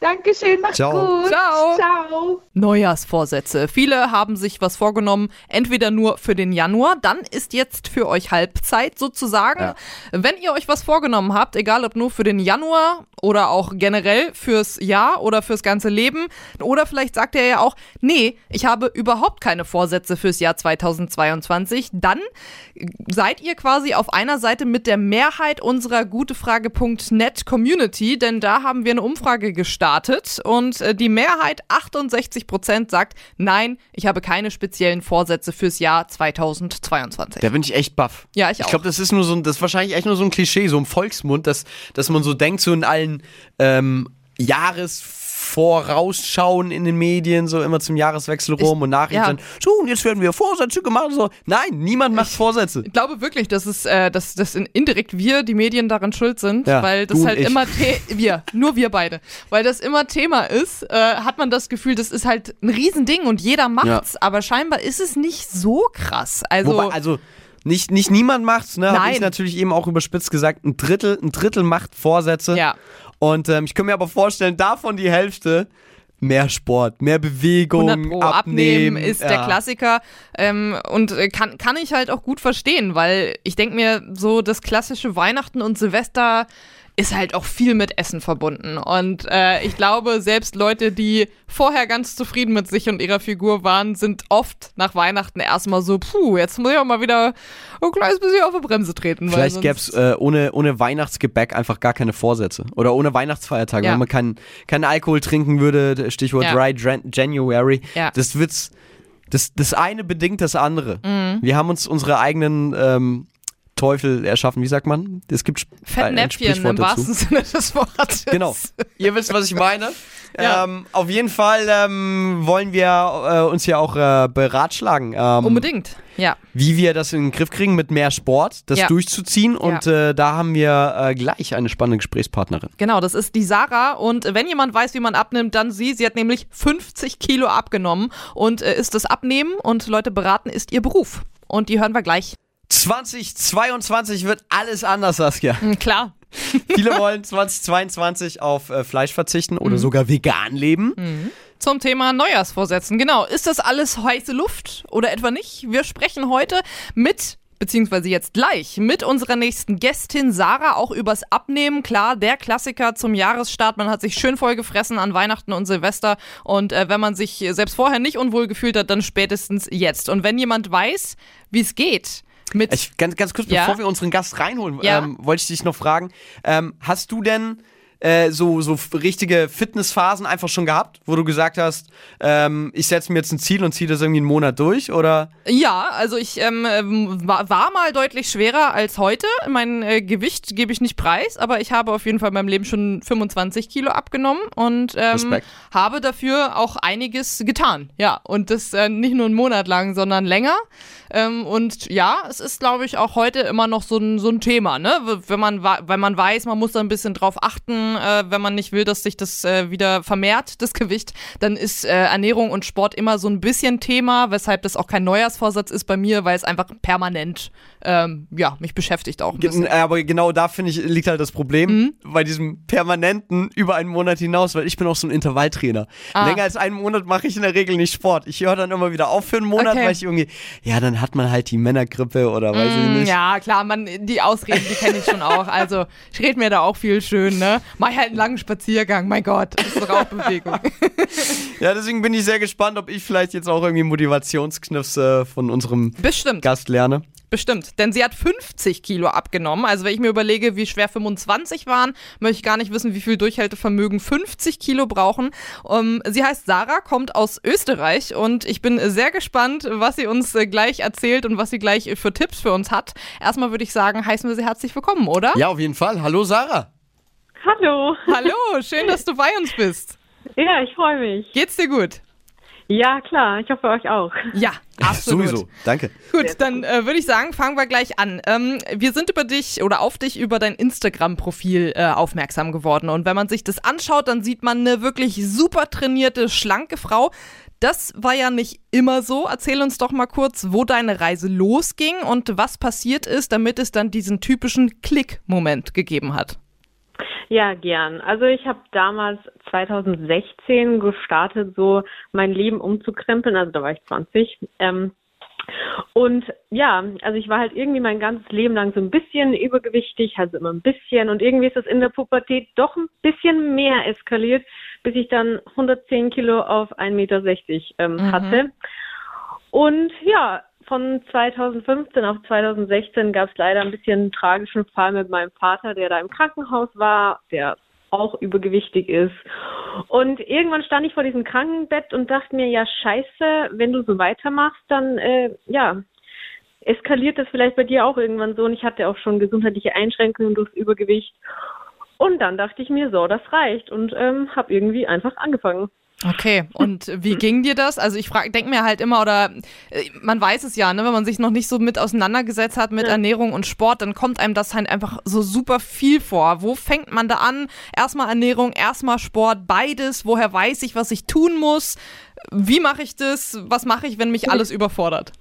Dankeschön, macht's Ciao. Gut. Ciao. Ciao. Neujahrsvorsätze. Viele haben sich was vorgenommen, entweder nur für den Januar, dann ist jetzt für euch Halbzeit sozusagen. Ja. Wenn ihr euch was vorgenommen habt, egal ob nur für den Januar oder auch generell fürs Jahr oder fürs ganze Leben oder vielleicht sagt ihr ja auch, nee, ich habe überhaupt keine Vorsätze fürs Jahr zweitausendzweiundzwanzig, dann seid ihr quasi auf einer Seite mit der Mehrheit unserer gute frage punkt net Community, denn da haben wir eine Umfrage gestartet. Startet und die Mehrheit, achtundsechzig Prozent, sagt, nein, ich habe keine speziellen Vorsätze fürs Jahr zweitausendzweiundzwanzig. Da bin ich echt baff. Ja, ich auch. Ich glaube, das ist nur so ein, das ist wahrscheinlich echt nur so ein Klischee, so ein Volksmund, dass, dass man so denkt, so in allen ähm, Jahresvorausschauen in den Medien, so immer zum Jahreswechsel rum ich, und Nachrichten. Ja. So, und jetzt werden wir Vorsätze gemacht. So. Nein, niemand macht ich, Vorsätze. Ich glaube wirklich, dass es, äh, dass, dass indirekt wir, die Medien, daran schuld sind, ja, weil das halt immer, The- wir, nur wir beide, weil das immer Thema ist, äh, hat man das Gefühl, das ist halt ein Riesending und jeder macht's, ja. aber scheinbar ist es nicht so krass. Also, Wobei, also Nicht, nicht niemand macht's, ne? Habe ich natürlich eben auch überspitzt gesagt. Ein Drittel, ein Drittel macht Vorsätze. Ja. Und ähm, ich kann mir aber vorstellen, davon die Hälfte. Mehr Sport, mehr Bewegung, abnehmen. Abnehmen ist ja. der Klassiker ähm, und kann, kann ich halt auch gut verstehen, weil ich denke mir so das klassische Weihnachten und Silvester ist halt auch viel mit Essen verbunden. Und äh, ich glaube, selbst Leute, die vorher ganz zufrieden mit sich und ihrer Figur waren, sind oft nach Weihnachten erstmal so, puh, jetzt muss ich auch mal wieder ein kleines bisschen auf die Bremse treten. Vielleicht gäbe es äh, ohne, ohne Weihnachtsgebäck einfach gar keine Vorsätze. Oder ohne Weihnachtsfeiertage, ja. Wenn man keinen kein Alkohol trinken würde, Stichwort ja. Dry January. Ja. Das wird's, das, das eine bedingt das andere. Mhm. Wir haben uns unsere eigenen... Ähm, Teufel erschaffen, wie sagt man? Es gibt Fettnäpfchen ein im wahrsten Sinne des Wortes. Genau. Ihr wisst, was ich meine. Ja. Ähm, auf jeden Fall ähm, wollen wir äh, uns ja auch äh, beratschlagen. Ähm, Unbedingt, ja. Wie wir das in den Griff kriegen, mit mehr Sport, das ja. durchzuziehen. Und ja. äh, da haben wir äh, gleich eine spannende Gesprächspartnerin. Genau, das ist die Sarah. Und wenn jemand weiß, wie man abnimmt, dann sie. Sie hat nämlich fünfzig Kilo abgenommen. Und äh, ist das Abnehmen und Leute beraten, ist ihr Beruf. Und die hören wir gleich. zweitausendzweiundzwanzig wird alles anders, Saskia. Klar. Viele wollen zweitausendzweiundzwanzig auf äh, Fleisch verzichten oder mhm. sogar vegan leben. Mhm. Zum Thema Neujahrsvorsätzen, genau. Ist das alles heiße Luft oder etwa nicht? Wir sprechen heute mit... beziehungsweise jetzt gleich mit unserer nächsten Gästin Sarah auch übers Abnehmen. Klar, der Klassiker zum Jahresstart. Man hat sich schön vollgefressen an Weihnachten und Silvester. Und äh, wenn man sich selbst vorher nicht unwohl gefühlt hat, dann spätestens jetzt. Und wenn jemand weiß, wie es geht... Mit ich, ganz, ganz kurz, ja. bevor wir unseren Gast reinholen, ja. ähm, wollte ich dich noch fragen, ähm, hast du denn äh, so, so richtige Fitnessphasen einfach schon gehabt, wo du gesagt hast, ähm, ich setze mir jetzt ein Ziel und ziehe das irgendwie einen Monat durch, oder? Ja, also ich ähm, war, war mal deutlich schwerer als heute. Mein äh, Gewicht gebe ich nicht preis, aber ich habe auf jeden Fall in meinem Leben schon fünfundzwanzig Kilo abgenommen und ähm, habe dafür auch einiges getan. Ja, und das äh, nicht nur einen Monat lang, sondern länger. Ähm, und ja, es ist, glaube ich, auch heute immer noch so ein, so ein Thema, ne? Wenn man, wenn man weiß, man muss da ein bisschen drauf achten, äh, wenn man nicht will, dass sich das äh, wieder vermehrt, das Gewicht, dann ist äh, Ernährung und Sport immer so ein bisschen Thema, weshalb das auch kein Neujahrsvorsatz ist bei mir, weil es einfach permanent, ähm, ja, mich beschäftigt auch ein bisschen. Aber genau da, finde ich, liegt halt das Problem, mhm. bei diesem permanenten über einen Monat hinaus, weil ich bin auch so ein Intervalltrainer. Ah. Länger als einen Monat mache ich in der Regel nicht Sport. Ich höre dann immer wieder auf für einen Monat, okay. weil ich irgendwie, ja, dann hat man halt die Männergrippe oder weiß mm, ich nicht. Ja, klar, man, die Ausreden, die kenne ich schon auch. Also, ich rede mir da auch viel schön, ne? Mach halt einen langen Spaziergang, mein Gott, das ist doch auch Bewegung. Ja, deswegen bin ich sehr gespannt, ob ich vielleicht jetzt auch irgendwie Motivationskniffs äh, von unserem Bestimmt. Gast lerne. Bestimmt, denn sie hat fünfzig Kilo abgenommen. Also wenn ich mir überlege, wie schwer fünfundzwanzig waren, möchte ich gar nicht wissen, wie viel Durchhaltevermögen fünfzig Kilo brauchen. Um, sie heißt Sarah, kommt aus Österreich und ich bin sehr gespannt, was sie uns gleich erzählt und was sie gleich für Tipps für uns hat. Erstmal würde ich sagen, heißen wir sie herzlich willkommen, oder? Ja, auf jeden Fall. Hallo Sarah. Hallo. Hallo, schön, dass du bei uns bist. Ja, ich freue mich. Geht's dir gut? Ja, klar. Ich hoffe, euch auch. Ja, absolut. Sowieso. Danke. Gut, dann äh, würde ich sagen, fangen wir gleich an. Ähm, wir sind über dich oder auf dich über dein Instagram-Profil äh, aufmerksam geworden. Und wenn man sich das anschaut, dann sieht man eine wirklich super trainierte, schlanke Frau. Das war ja nicht immer so. Erzähl uns doch mal kurz, wo deine Reise losging und was passiert ist, damit es dann diesen typischen Klick-Moment gegeben hat. Ja, gern. Also ich habe damals zweitausendsechzehn gestartet, so mein Leben umzukrempeln. Also da war ich zwanzig. Ähm, und ja, also ich war halt irgendwie mein ganzes Leben lang so ein bisschen übergewichtig, also immer ein bisschen. Und irgendwie ist das in der Pubertät doch ein bisschen mehr eskaliert, bis ich dann hundertzehn Kilo auf ein Meter sechzig ähm, mhm. hatte. Und ja, von zweitausendfünfzehn auf zweitausendsechzehn gab es leider ein bisschen einen tragischen Fall mit meinem Vater, der da im Krankenhaus war, der auch übergewichtig ist. Und irgendwann stand ich vor diesem Krankenbett und dachte mir, ja scheiße, wenn du so weitermachst, dann äh, ja, eskaliert das vielleicht bei dir auch irgendwann so. Und ich hatte auch schon gesundheitliche Einschränkungen durchs Übergewicht. Und dann dachte ich mir, so, das reicht. Und ähm, habe irgendwie einfach angefangen. Okay, und wie ging dir das? Also ich denke mir halt immer, oder man weiß es ja, ne, wenn man sich noch nicht so mit auseinandergesetzt hat mit ja. Ernährung und Sport, dann kommt einem das halt einfach so super viel vor. Wo fängt man da an? Erstmal Ernährung, erstmal Sport, beides. Woher weiß ich, was ich tun muss? Wie mache ich das? Was mache ich, wenn mich alles überfordert?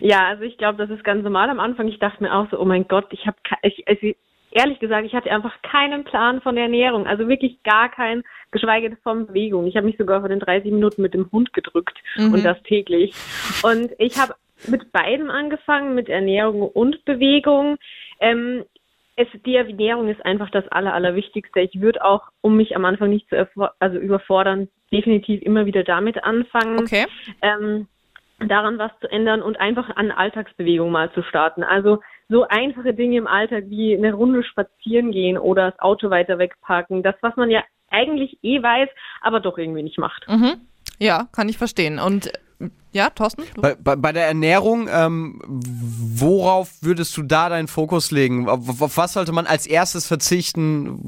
Ja, also ich glaube, das ist ganz normal am Anfang. Ich dachte mir auch so, oh mein Gott, ich habe... Ich, ich, Ehrlich gesagt, ich hatte einfach keinen Plan von der Ernährung, also wirklich gar keinen, geschweige denn von Bewegung. Ich habe mich sogar vor den dreißig Minuten mit dem Hund gedrückt mhm. und das täglich. Und ich habe mit beidem angefangen, mit Ernährung und Bewegung. Ähm, Es, die Ernährung ist einfach das Aller, Allerwichtigste. Ich würde auch, um mich am Anfang nicht zu erfor- also überfordern, definitiv immer wieder damit anfangen, okay. ähm, daran was zu ändern und einfach an Alltagsbewegung mal zu starten. Also so einfache Dinge im Alltag wie eine Runde spazieren gehen oder das Auto weiter wegparken, das, was man ja eigentlich eh weiß, aber doch irgendwie nicht macht. Mhm. Ja, kann ich verstehen. Und ja, Thorsten? Bei, bei, bei der Ernährung, ähm, worauf würdest du da deinen Fokus legen? Auf, auf was sollte man als erstes verzichten?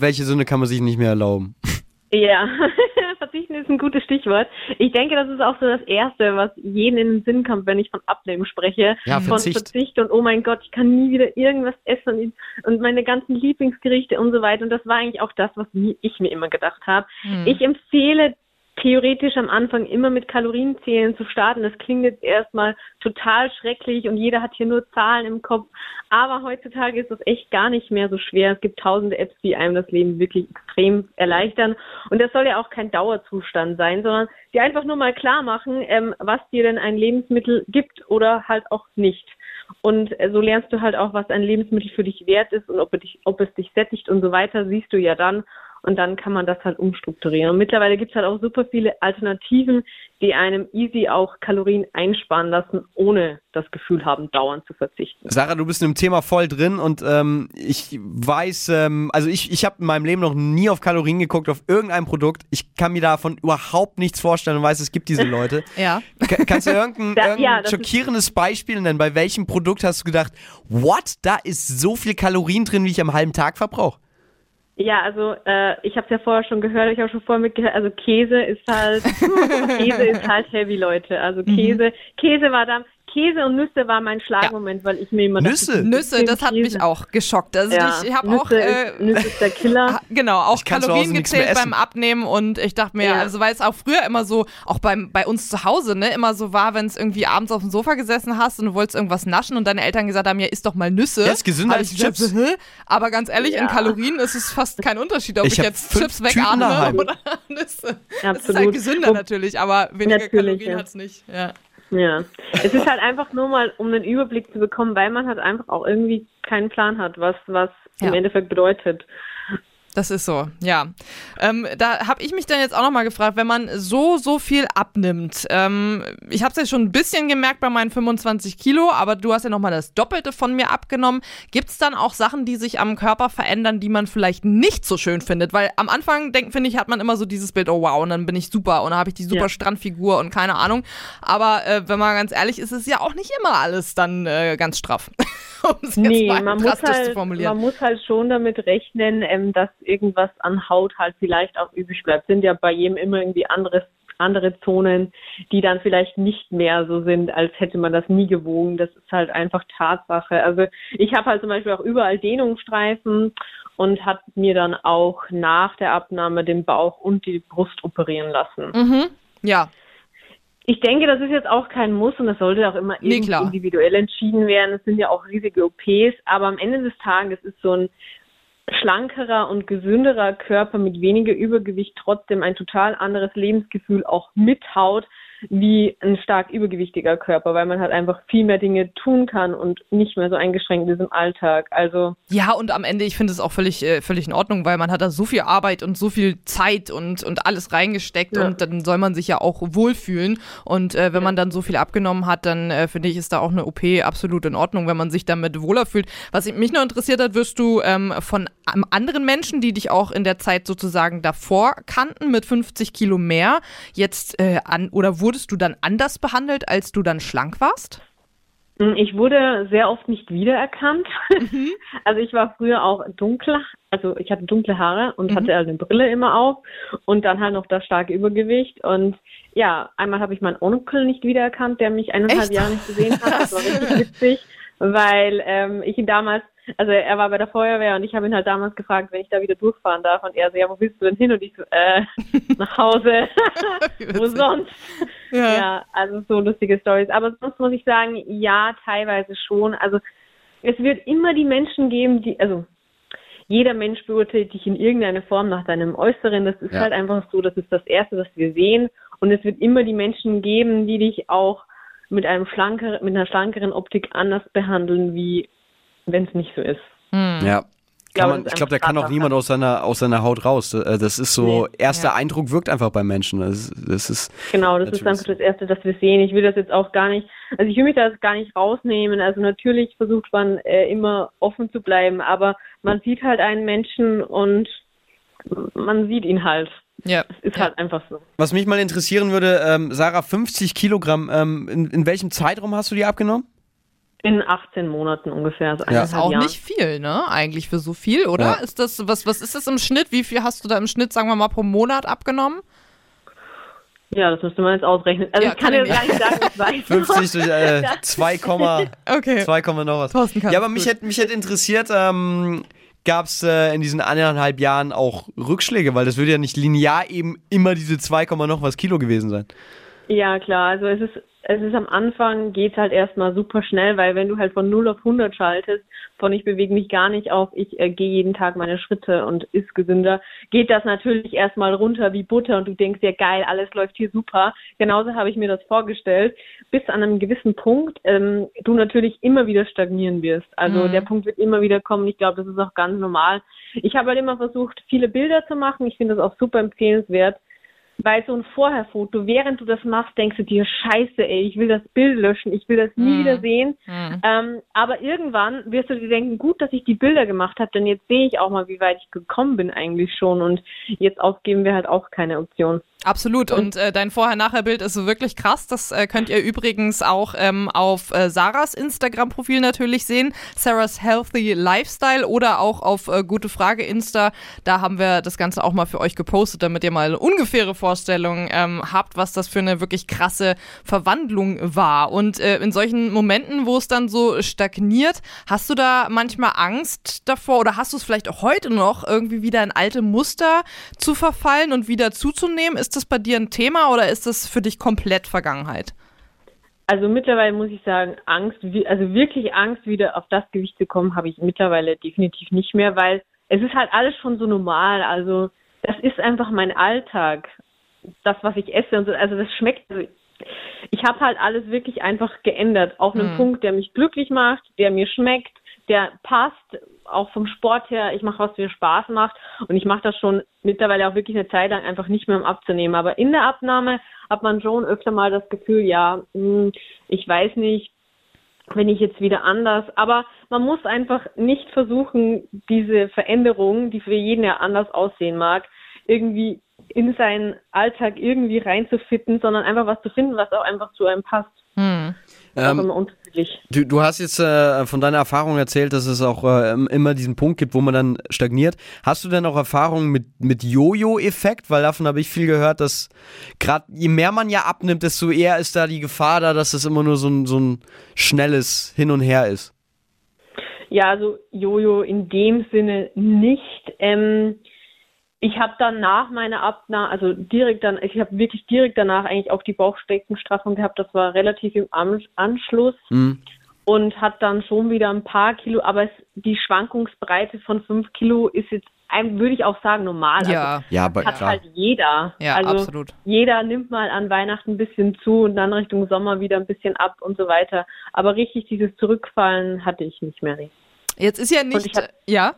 Welche Sünde kann man sich nicht mehr erlauben? Ja, verzichten ist ein gutes Stichwort. Ich denke, das ist auch so das Erste, was jedem in den Sinn kommt, wenn ich von Abnehmen spreche. Ja, Verzicht. Von Verzicht und oh mein Gott, ich kann nie wieder irgendwas essen und meine ganzen Lieblingsgerichte und so weiter. Und das war eigentlich auch das, was ich mir immer gedacht habe. Hm. Ich empfehle theoretisch am Anfang immer mit Kalorienzählen zu starten. Das klingt jetzt erstmal total schrecklich und jeder hat hier nur Zahlen im Kopf. Aber heutzutage ist das echt gar nicht mehr so schwer. Es gibt tausende Apps, die einem das Leben wirklich extrem erleichtern. Und das soll ja auch kein Dauerzustand sein, sondern dir einfach nur mal klar machen, ähm, was dir denn ein Lebensmittel gibt oder halt auch nicht. Und so lernst du halt auch, was ein Lebensmittel für dich wert ist und ob es dich, ob es dich sättigt und so weiter, siehst du ja dann. Und dann kann man das halt umstrukturieren. Und mittlerweile gibt es halt auch super viele Alternativen, die einem easy auch Kalorien einsparen lassen, ohne das Gefühl haben, dauernd zu verzichten. Sarah, du bist in dem Thema voll drin und ähm, ich weiß, ähm, also ich, ich habe in meinem Leben noch nie auf Kalorien geguckt, auf irgendein Produkt. Ich kann mir davon überhaupt nichts vorstellen und weiß, es gibt diese Leute. Ja. Ka- kannst du irgendein, da, irgendein ja, schockierendes Beispiel nennen? Bei welchem Produkt hast du gedacht, what, da ist so viel Kalorien drin, wie ich am halben Tag verbrauche? Ja, also äh, ich habe es ja vorher schon gehört, ich habe schon vorher mitgehört, also Käse ist halt, Käse ist halt heavy, Leute. Also Käse, mhm. Käse war da, Käse und Nüsse war mein Schlagmoment, ja. Weil ich mir immer... Nüsse, dachte, Nüsse, das hat Käse. Mich auch geschockt. Also ja. ich, ich habe auch... Äh, ist, Nüsse ist der Killer. Genau, auch Kalorien gezählt beim Abnehmen und ich dachte mir, ja. also weil es auch früher immer so, auch beim, bei uns zu Hause, ne, immer so war, wenn es irgendwie abends auf dem Sofa gesessen hast und du wolltest irgendwas naschen und deine Eltern gesagt haben, ja, isst doch mal Nüsse. Ja, ist gesünder als Chips. Gesagt, aber ganz ehrlich, ja. in Kalorien ist es fast kein Unterschied, ob ich, ich jetzt Chips wegatme oder Nüsse. Absolut. Es ist halt gesünder natürlich, aber weniger natürlich, Kalorien ja. hat es nicht, ja. Ja, es ist halt einfach nur mal, um einen Überblick zu bekommen, weil man halt einfach auch irgendwie keinen Plan hat, was was ja. im Endeffekt bedeutet. Das ist so, ja. Ähm, da habe ich mich dann jetzt auch nochmal gefragt, wenn man so, so viel abnimmt. Ähm, ich habe es ja schon ein bisschen gemerkt bei meinen fünfundzwanzig Kilo, aber du hast ja nochmal das Doppelte von mir abgenommen. Gibt es dann auch Sachen, die sich am Körper verändern, die man vielleicht nicht so schön findet? Weil am Anfang, denk, finde ich, hat man immer so dieses Bild, oh wow, und dann bin ich super und dann habe ich die super ja. Strandfigur und keine Ahnung. Aber äh, wenn man ganz ehrlich ist, ist es ja auch nicht immer alles dann äh, ganz straff. um es jetzt nee, mal man drastisch muss halt, zu formulieren. Man muss halt schon damit rechnen, ähm, dass irgendwas an Haut halt vielleicht auch übrig bleibt. Sind ja bei jedem immer irgendwie andere, andere Zonen, die dann vielleicht nicht mehr so sind, als hätte man das nie gewogen. Das ist halt einfach Tatsache. Also ich habe halt zum Beispiel auch überall Dehnungsstreifen und habe mir dann auch nach der Abnahme den Bauch und die Brust operieren lassen. Mhm, ja. Ich denke, das ist jetzt auch kein Muss und das sollte auch immer nee, irgendwie individuell entschieden werden. Das sind ja auch riesige O Ps, aber am Ende des Tages ist so ein schlankerer und gesünderer Körper mit weniger Übergewicht trotzdem ein total anderes Lebensgefühl auch mit Haut wie ein stark übergewichtiger Körper, weil man halt einfach viel mehr Dinge tun kann und nicht mehr so eingeschränkt ist im Alltag. Also ja, und am Ende, ich finde es auch völlig äh, völlig in Ordnung, weil man hat da so viel Arbeit und so viel Zeit und, und alles reingesteckt ja. und dann soll man sich ja auch wohlfühlen und äh, wenn ja. man dann so viel abgenommen hat, dann äh, finde ich, ist da auch eine O P absolut in Ordnung, wenn man sich damit wohler fühlt. Was mich noch interessiert hat, wirst du ähm, von anderen Menschen, die dich auch in der Zeit sozusagen davor kannten, mit fünfzig Kilo mehr, jetzt äh, an oder wurdest du dann anders behandelt, als du dann schlank warst? Ich wurde sehr oft nicht wiedererkannt. Mhm. Also ich war früher auch dunkler, also ich hatte dunkle Haare und mhm. hatte eine Brille immer auf und dann halt noch das starke Übergewicht und ja, einmal habe ich meinen Onkel nicht wiedererkannt, der mich eineinhalb Jahre nicht gesehen hat. Das war richtig witzig, weil ähm, ich ihn damals Also er war bei der Feuerwehr und ich habe ihn halt damals gefragt, wenn ich da wieder durchfahren darf. Und er so, ja, wo willst du denn hin? Und ich so, äh, nach Hause. Wo sonst? Ja. ja, also so lustige Storys. Aber sonst muss ich sagen, ja, teilweise schon. Also es wird immer die Menschen geben, die, also jeder Mensch beurteilt dich in irgendeiner Form nach deinem Äußeren. Das ist ja. halt einfach so, das ist das Erste, was wir sehen. Und es wird immer die Menschen geben, die dich auch mit einem schlankeren, mit einer schlankeren Optik anders behandeln, wie wenn es nicht so ist. Hm. Ja. Kann man, ich glaube, da kann auch niemand aus seiner, aus seiner Haut raus. Das ist so, nee, erster ja. Eindruck wirkt einfach bei Menschen. Das, das ist genau, das ist einfach das Erste, das wir sehen. Ich will das jetzt auch gar nicht, also ich will mich da gar nicht rausnehmen. Also natürlich versucht man äh, immer offen zu bleiben, aber man sieht halt einen Menschen und man sieht ihn halt. Ja. Das ist halt einfach so. Was mich mal interessieren würde, ähm, Sarah, fünfzig Kilogramm, ähm, in, in welchem Zeitraum hast du die abgenommen? In achtzehn Monaten ungefähr. Also ja. Das ist auch Jahr. Nicht viel, ne? Eigentlich für so viel, oder? Ja. Ist das, was, was ist das im Schnitt? Wie viel hast du da im Schnitt, sagen wir mal, pro Monat abgenommen? Ja, das müsste man jetzt ausrechnen. Also ja, ich kann, kann dir gar nicht sagen, ich weiß. fünfzig durch zwei, okay. zwei, noch was. Thorsten kann. Ja, aber mich hätte mich hätt interessiert, ähm, gab es äh, in diesen anderthalb Jahren auch Rückschläge? Weil das würde ja nicht linear eben immer diese zwei, noch was Kilo gewesen sein. Ja, klar. Also es ist... Es ist am Anfang, geht's halt erstmal super schnell, weil wenn du halt von null auf hundert schaltest, von ich bewege mich gar nicht auf, ich äh, gehe jeden Tag meine Schritte und iss gesünder, geht das natürlich erstmal runter wie Butter und du denkst ja geil, alles läuft hier super. Genauso habe ich mir das vorgestellt, bis an einem gewissen Punkt ähm, du natürlich immer wieder stagnieren wirst. Also mhm. der Punkt wird immer wieder kommen. Ich glaube, das ist auch ganz normal. Ich habe halt immer versucht, viele Bilder zu machen. Ich finde das auch super empfehlenswert. Weil so ein Vorherfoto, während du das machst, denkst du dir, scheiße, ey, ich will das Bild löschen, ich will das nie mm. wieder sehen. Mm. Ähm, aber irgendwann wirst du dir denken, gut, dass ich die Bilder gemacht habe, denn jetzt sehe ich auch mal, wie weit ich gekommen bin eigentlich schon. Und jetzt aufgeben wäre halt auch keine Option. Absolut. Und äh, dein Vorher-Nachher-Bild ist wirklich krass. Das äh, könnt ihr übrigens auch ähm, auf äh, Sarahs Instagram-Profil natürlich sehen. Sarahs Healthy Lifestyle oder auch auf äh, Gute Frage Insta. Da haben wir das Ganze auch mal für euch gepostet, damit ihr mal eine ungefähre Vorstellung ähm, habt, was das für eine wirklich krasse Verwandlung war. Und äh, in solchen Momenten, wo es dann so stagniert, hast du da manchmal Angst davor oder hast du es vielleicht auch heute noch, irgendwie wieder in alte Muster zu verfallen und wieder zuzunehmen? Ist Ist das bei dir ein Thema oder ist das für dich komplett Vergangenheit? Also mittlerweile muss ich sagen, Angst, also wirklich Angst, wieder auf das Gewicht zu kommen, habe ich mittlerweile definitiv nicht mehr, weil es ist halt alles schon so normal. Also das ist einfach mein Alltag, das, was ich esse und so. Also das schmeckt. Also ich habe halt alles wirklich einfach geändert auf einen hm. Punkt, der mich glücklich macht, der mir schmeckt, der passt. Auch vom Sport her, ich mache, was mir Spaß macht und ich mache das schon mittlerweile auch wirklich eine Zeit lang einfach nicht mehr, um abzunehmen. Aber in der Abnahme hat man schon öfter mal das Gefühl, ja, ich weiß nicht, bin ich jetzt wieder anders. Aber man muss einfach nicht versuchen, diese Veränderung, die für jeden ja anders aussehen mag, irgendwie in seinen Alltag irgendwie reinzufitten, sondern einfach was zu finden, was auch einfach zu einem passt. Hm. Ähm, du, du hast jetzt äh, von deiner Erfahrung erzählt, dass es auch äh, immer diesen Punkt gibt, wo man dann stagniert. Hast du denn auch Erfahrungen mit, mit Jojo-Effekt? Weil davon habe ich viel gehört, dass gerade je mehr man ja abnimmt, desto eher ist da die Gefahr da, dass es immer nur so ein, so ein schnelles Hin und Her ist. Ja, also Jojo in dem Sinne nicht. Ähm, ich habe dann nach meiner Abnahme, also direkt dann, ich habe wirklich direkt danach eigentlich auch die Bauchspeckenstraffung gehabt. Das war relativ im Anschluss mhm. und hat dann schon wieder ein paar Kilo, aber es, die Schwankungsbreite von fünf Kilo ist jetzt, würde ich auch sagen, normal. Ja, also, ja, aber hat ja. halt jeder. Ja, also absolut. Jeder nimmt mal an Weihnachten ein bisschen zu und dann Richtung Sommer wieder ein bisschen ab und so weiter. Aber richtig dieses Zurückfallen hatte ich nicht mehr. Jetzt ist ja nicht, hab, ja?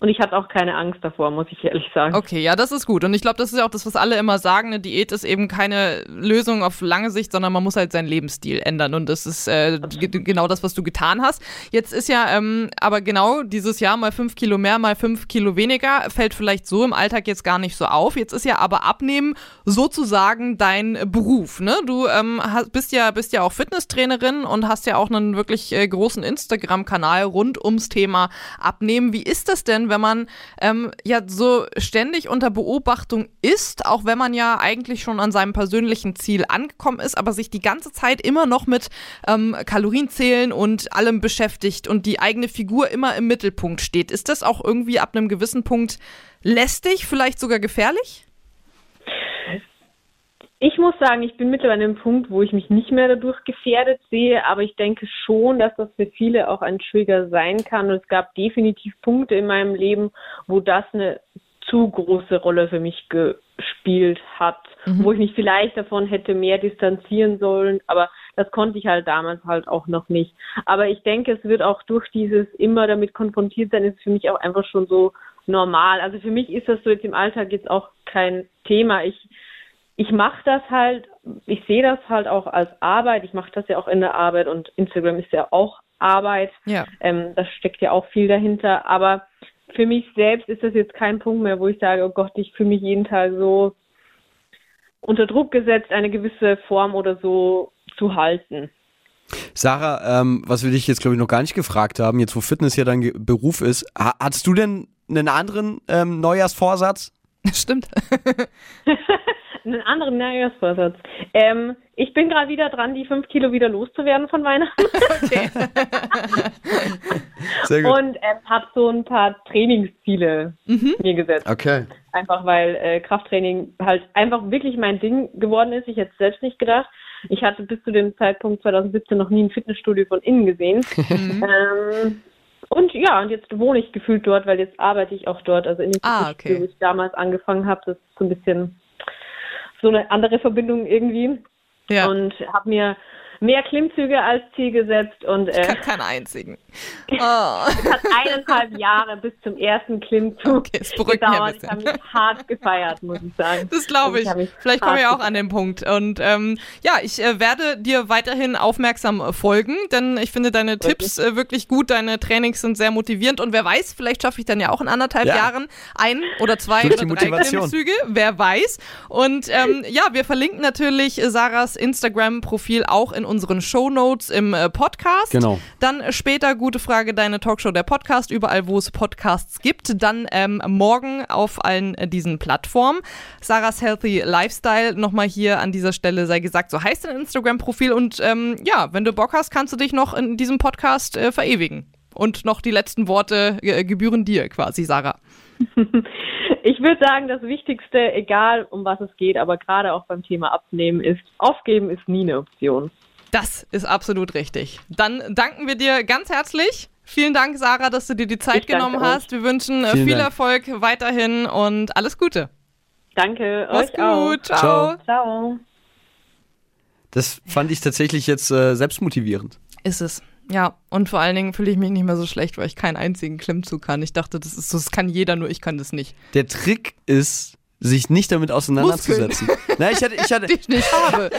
Und ich hatte auch keine Angst davor, muss ich ehrlich sagen. Okay, ja, das ist gut. Und ich glaube, das ist ja auch das, was alle immer sagen. Eine Diät ist eben keine Lösung auf lange Sicht, sondern man muss halt seinen Lebensstil ändern. Und das ist äh, g- genau das, was du getan hast. Jetzt ist ja ähm, aber genau dieses Jahr mal fünf Kilo mehr, mal fünf Kilo weniger, fällt vielleicht so im Alltag jetzt gar nicht so auf. Jetzt ist ja aber Abnehmen sozusagen dein Beruf, ne? Du ähm, hast, bist ja, bist ja auch Fitnesstrainerin und hast ja auch einen wirklich äh, großen Instagram-Kanal rund ums Thema Abnehmen. Wie ist das denn, wenn man ähm, ja so ständig unter Beobachtung ist, auch wenn man ja eigentlich schon an seinem persönlichen Ziel angekommen ist, aber sich die ganze Zeit immer noch mit ähm, Kalorienzählen und allem beschäftigt und die eigene Figur immer im Mittelpunkt steht. Ist das auch irgendwie ab einem gewissen Punkt lästig, vielleicht sogar gefährlich? Ich muss sagen, ich bin mittlerweile an einem Punkt, wo ich mich nicht mehr dadurch gefährdet sehe, aber ich denke schon, dass das für viele auch ein Trigger sein kann. Und es gab definitiv Punkte in meinem Leben, wo das eine zu große Rolle für mich gespielt hat, mhm. wo ich mich vielleicht davon hätte mehr distanzieren sollen. Aber das konnte ich halt damals halt auch noch nicht. Aber ich denke, es wird auch durch dieses immer damit konfrontiert sein, ist für mich auch einfach schon so normal. Also für mich ist das so jetzt im Alltag jetzt auch kein Thema. Ich Ich mache das halt, ich sehe das halt auch als Arbeit. Ich mache das ja auch in der Arbeit und Instagram ist ja auch Arbeit. Ja. Ähm, da steckt ja auch viel dahinter. Aber für mich selbst ist das jetzt kein Punkt mehr, wo ich sage, oh Gott, ich fühle mich jeden Tag so unter Druck gesetzt, eine gewisse Form oder so zu halten. Sarah, ähm, was wir dich jetzt, glaube ich, noch gar nicht gefragt haben, jetzt wo Fitness ja dein Ge- Beruf ist, ha- hattest du denn einen anderen ähm, Neujahrsvorsatz? Stimmt. Einen anderen Neujahrsvorsatz. Ähm, ich bin gerade wieder dran, die fünf Kilo wieder loszuwerden von Weihnachten. Okay. Sehr gut. Und ähm, habe so ein paar Trainingsziele mhm. mir gesetzt. Okay. Einfach weil äh, Krafttraining halt einfach wirklich mein Ding geworden ist. Ich hätte es selbst nicht gedacht. Ich hatte bis zu dem Zeitpunkt zwanzig siebzehn noch nie ein Fitnessstudio von innen gesehen. Mhm. Ähm, und ja, und jetzt wohne ich gefühlt dort, weil jetzt arbeite ich auch dort. Also in dem ah, Fitnessstudio, okay. wo ich damals angefangen habe, das ist so ein bisschen... so eine andere Verbindung irgendwie ja. und habe mir mehr Klimmzüge als Ziel gesetzt. Und äh, ich kann keinen einzigen. Oh. Es hat eineinhalb Jahre bis zum ersten Klimmzug okay, es gedauert. Ich habe mich hart gefeiert, muss ich sagen. Das glaube ich. ich Vielleicht komme ich auch an den Punkt. Und ähm, ja, ich äh, werde dir weiterhin aufmerksam folgen, denn ich finde deine wirklich? Tipps äh, wirklich gut. Deine Trainings sind sehr motivierend. Und wer weiß, vielleicht schaffe ich dann ja auch in anderthalb ja. Jahren ein oder zwei oder drei Klimmzüge. Wer weiß. Und ähm, ja, wir verlinken natürlich Sarahs Instagram-Profil auch in unseren Shownotes im Podcast. Genau. Dann später Gute Frage, deine Talkshow, der Podcast, überall wo es Podcasts gibt. Dann ähm, morgen auf allen diesen Plattformen. Sarahs Healthy Lifestyle, nochmal hier an dieser Stelle sei gesagt, so heißt dein Instagram-Profil. Und ähm, ja, wenn du Bock hast, kannst du dich noch in diesem Podcast äh, verewigen. Und noch die letzten Worte äh, gebühren dir quasi, Sarah. Ich würde sagen, das Wichtigste, egal um was es geht, aber gerade auch beim Thema Abnehmen ist, aufgeben ist nie eine Option. Das ist absolut richtig. Dann danken wir dir ganz herzlich. Vielen Dank, Sarah, dass du dir die Zeit genommen hast. Wir wünschen Vielen viel Dank. Erfolg weiterhin und alles Gute. Danke, Mach's euch gut. auch. Ciao. Ciao. Das fand ich tatsächlich jetzt äh, selbst motivierend. Ist es. Ja, und vor allen Dingen fühle ich mich nicht mehr so schlecht, weil ich keinen einzigen Klimmzug kann. Ich dachte, das ist so, das kann jeder, nur ich kann das nicht. Der Trick ist, sich nicht damit auseinanderzusetzen. Nein, ich hatte, ich hatte, die ich nicht habe.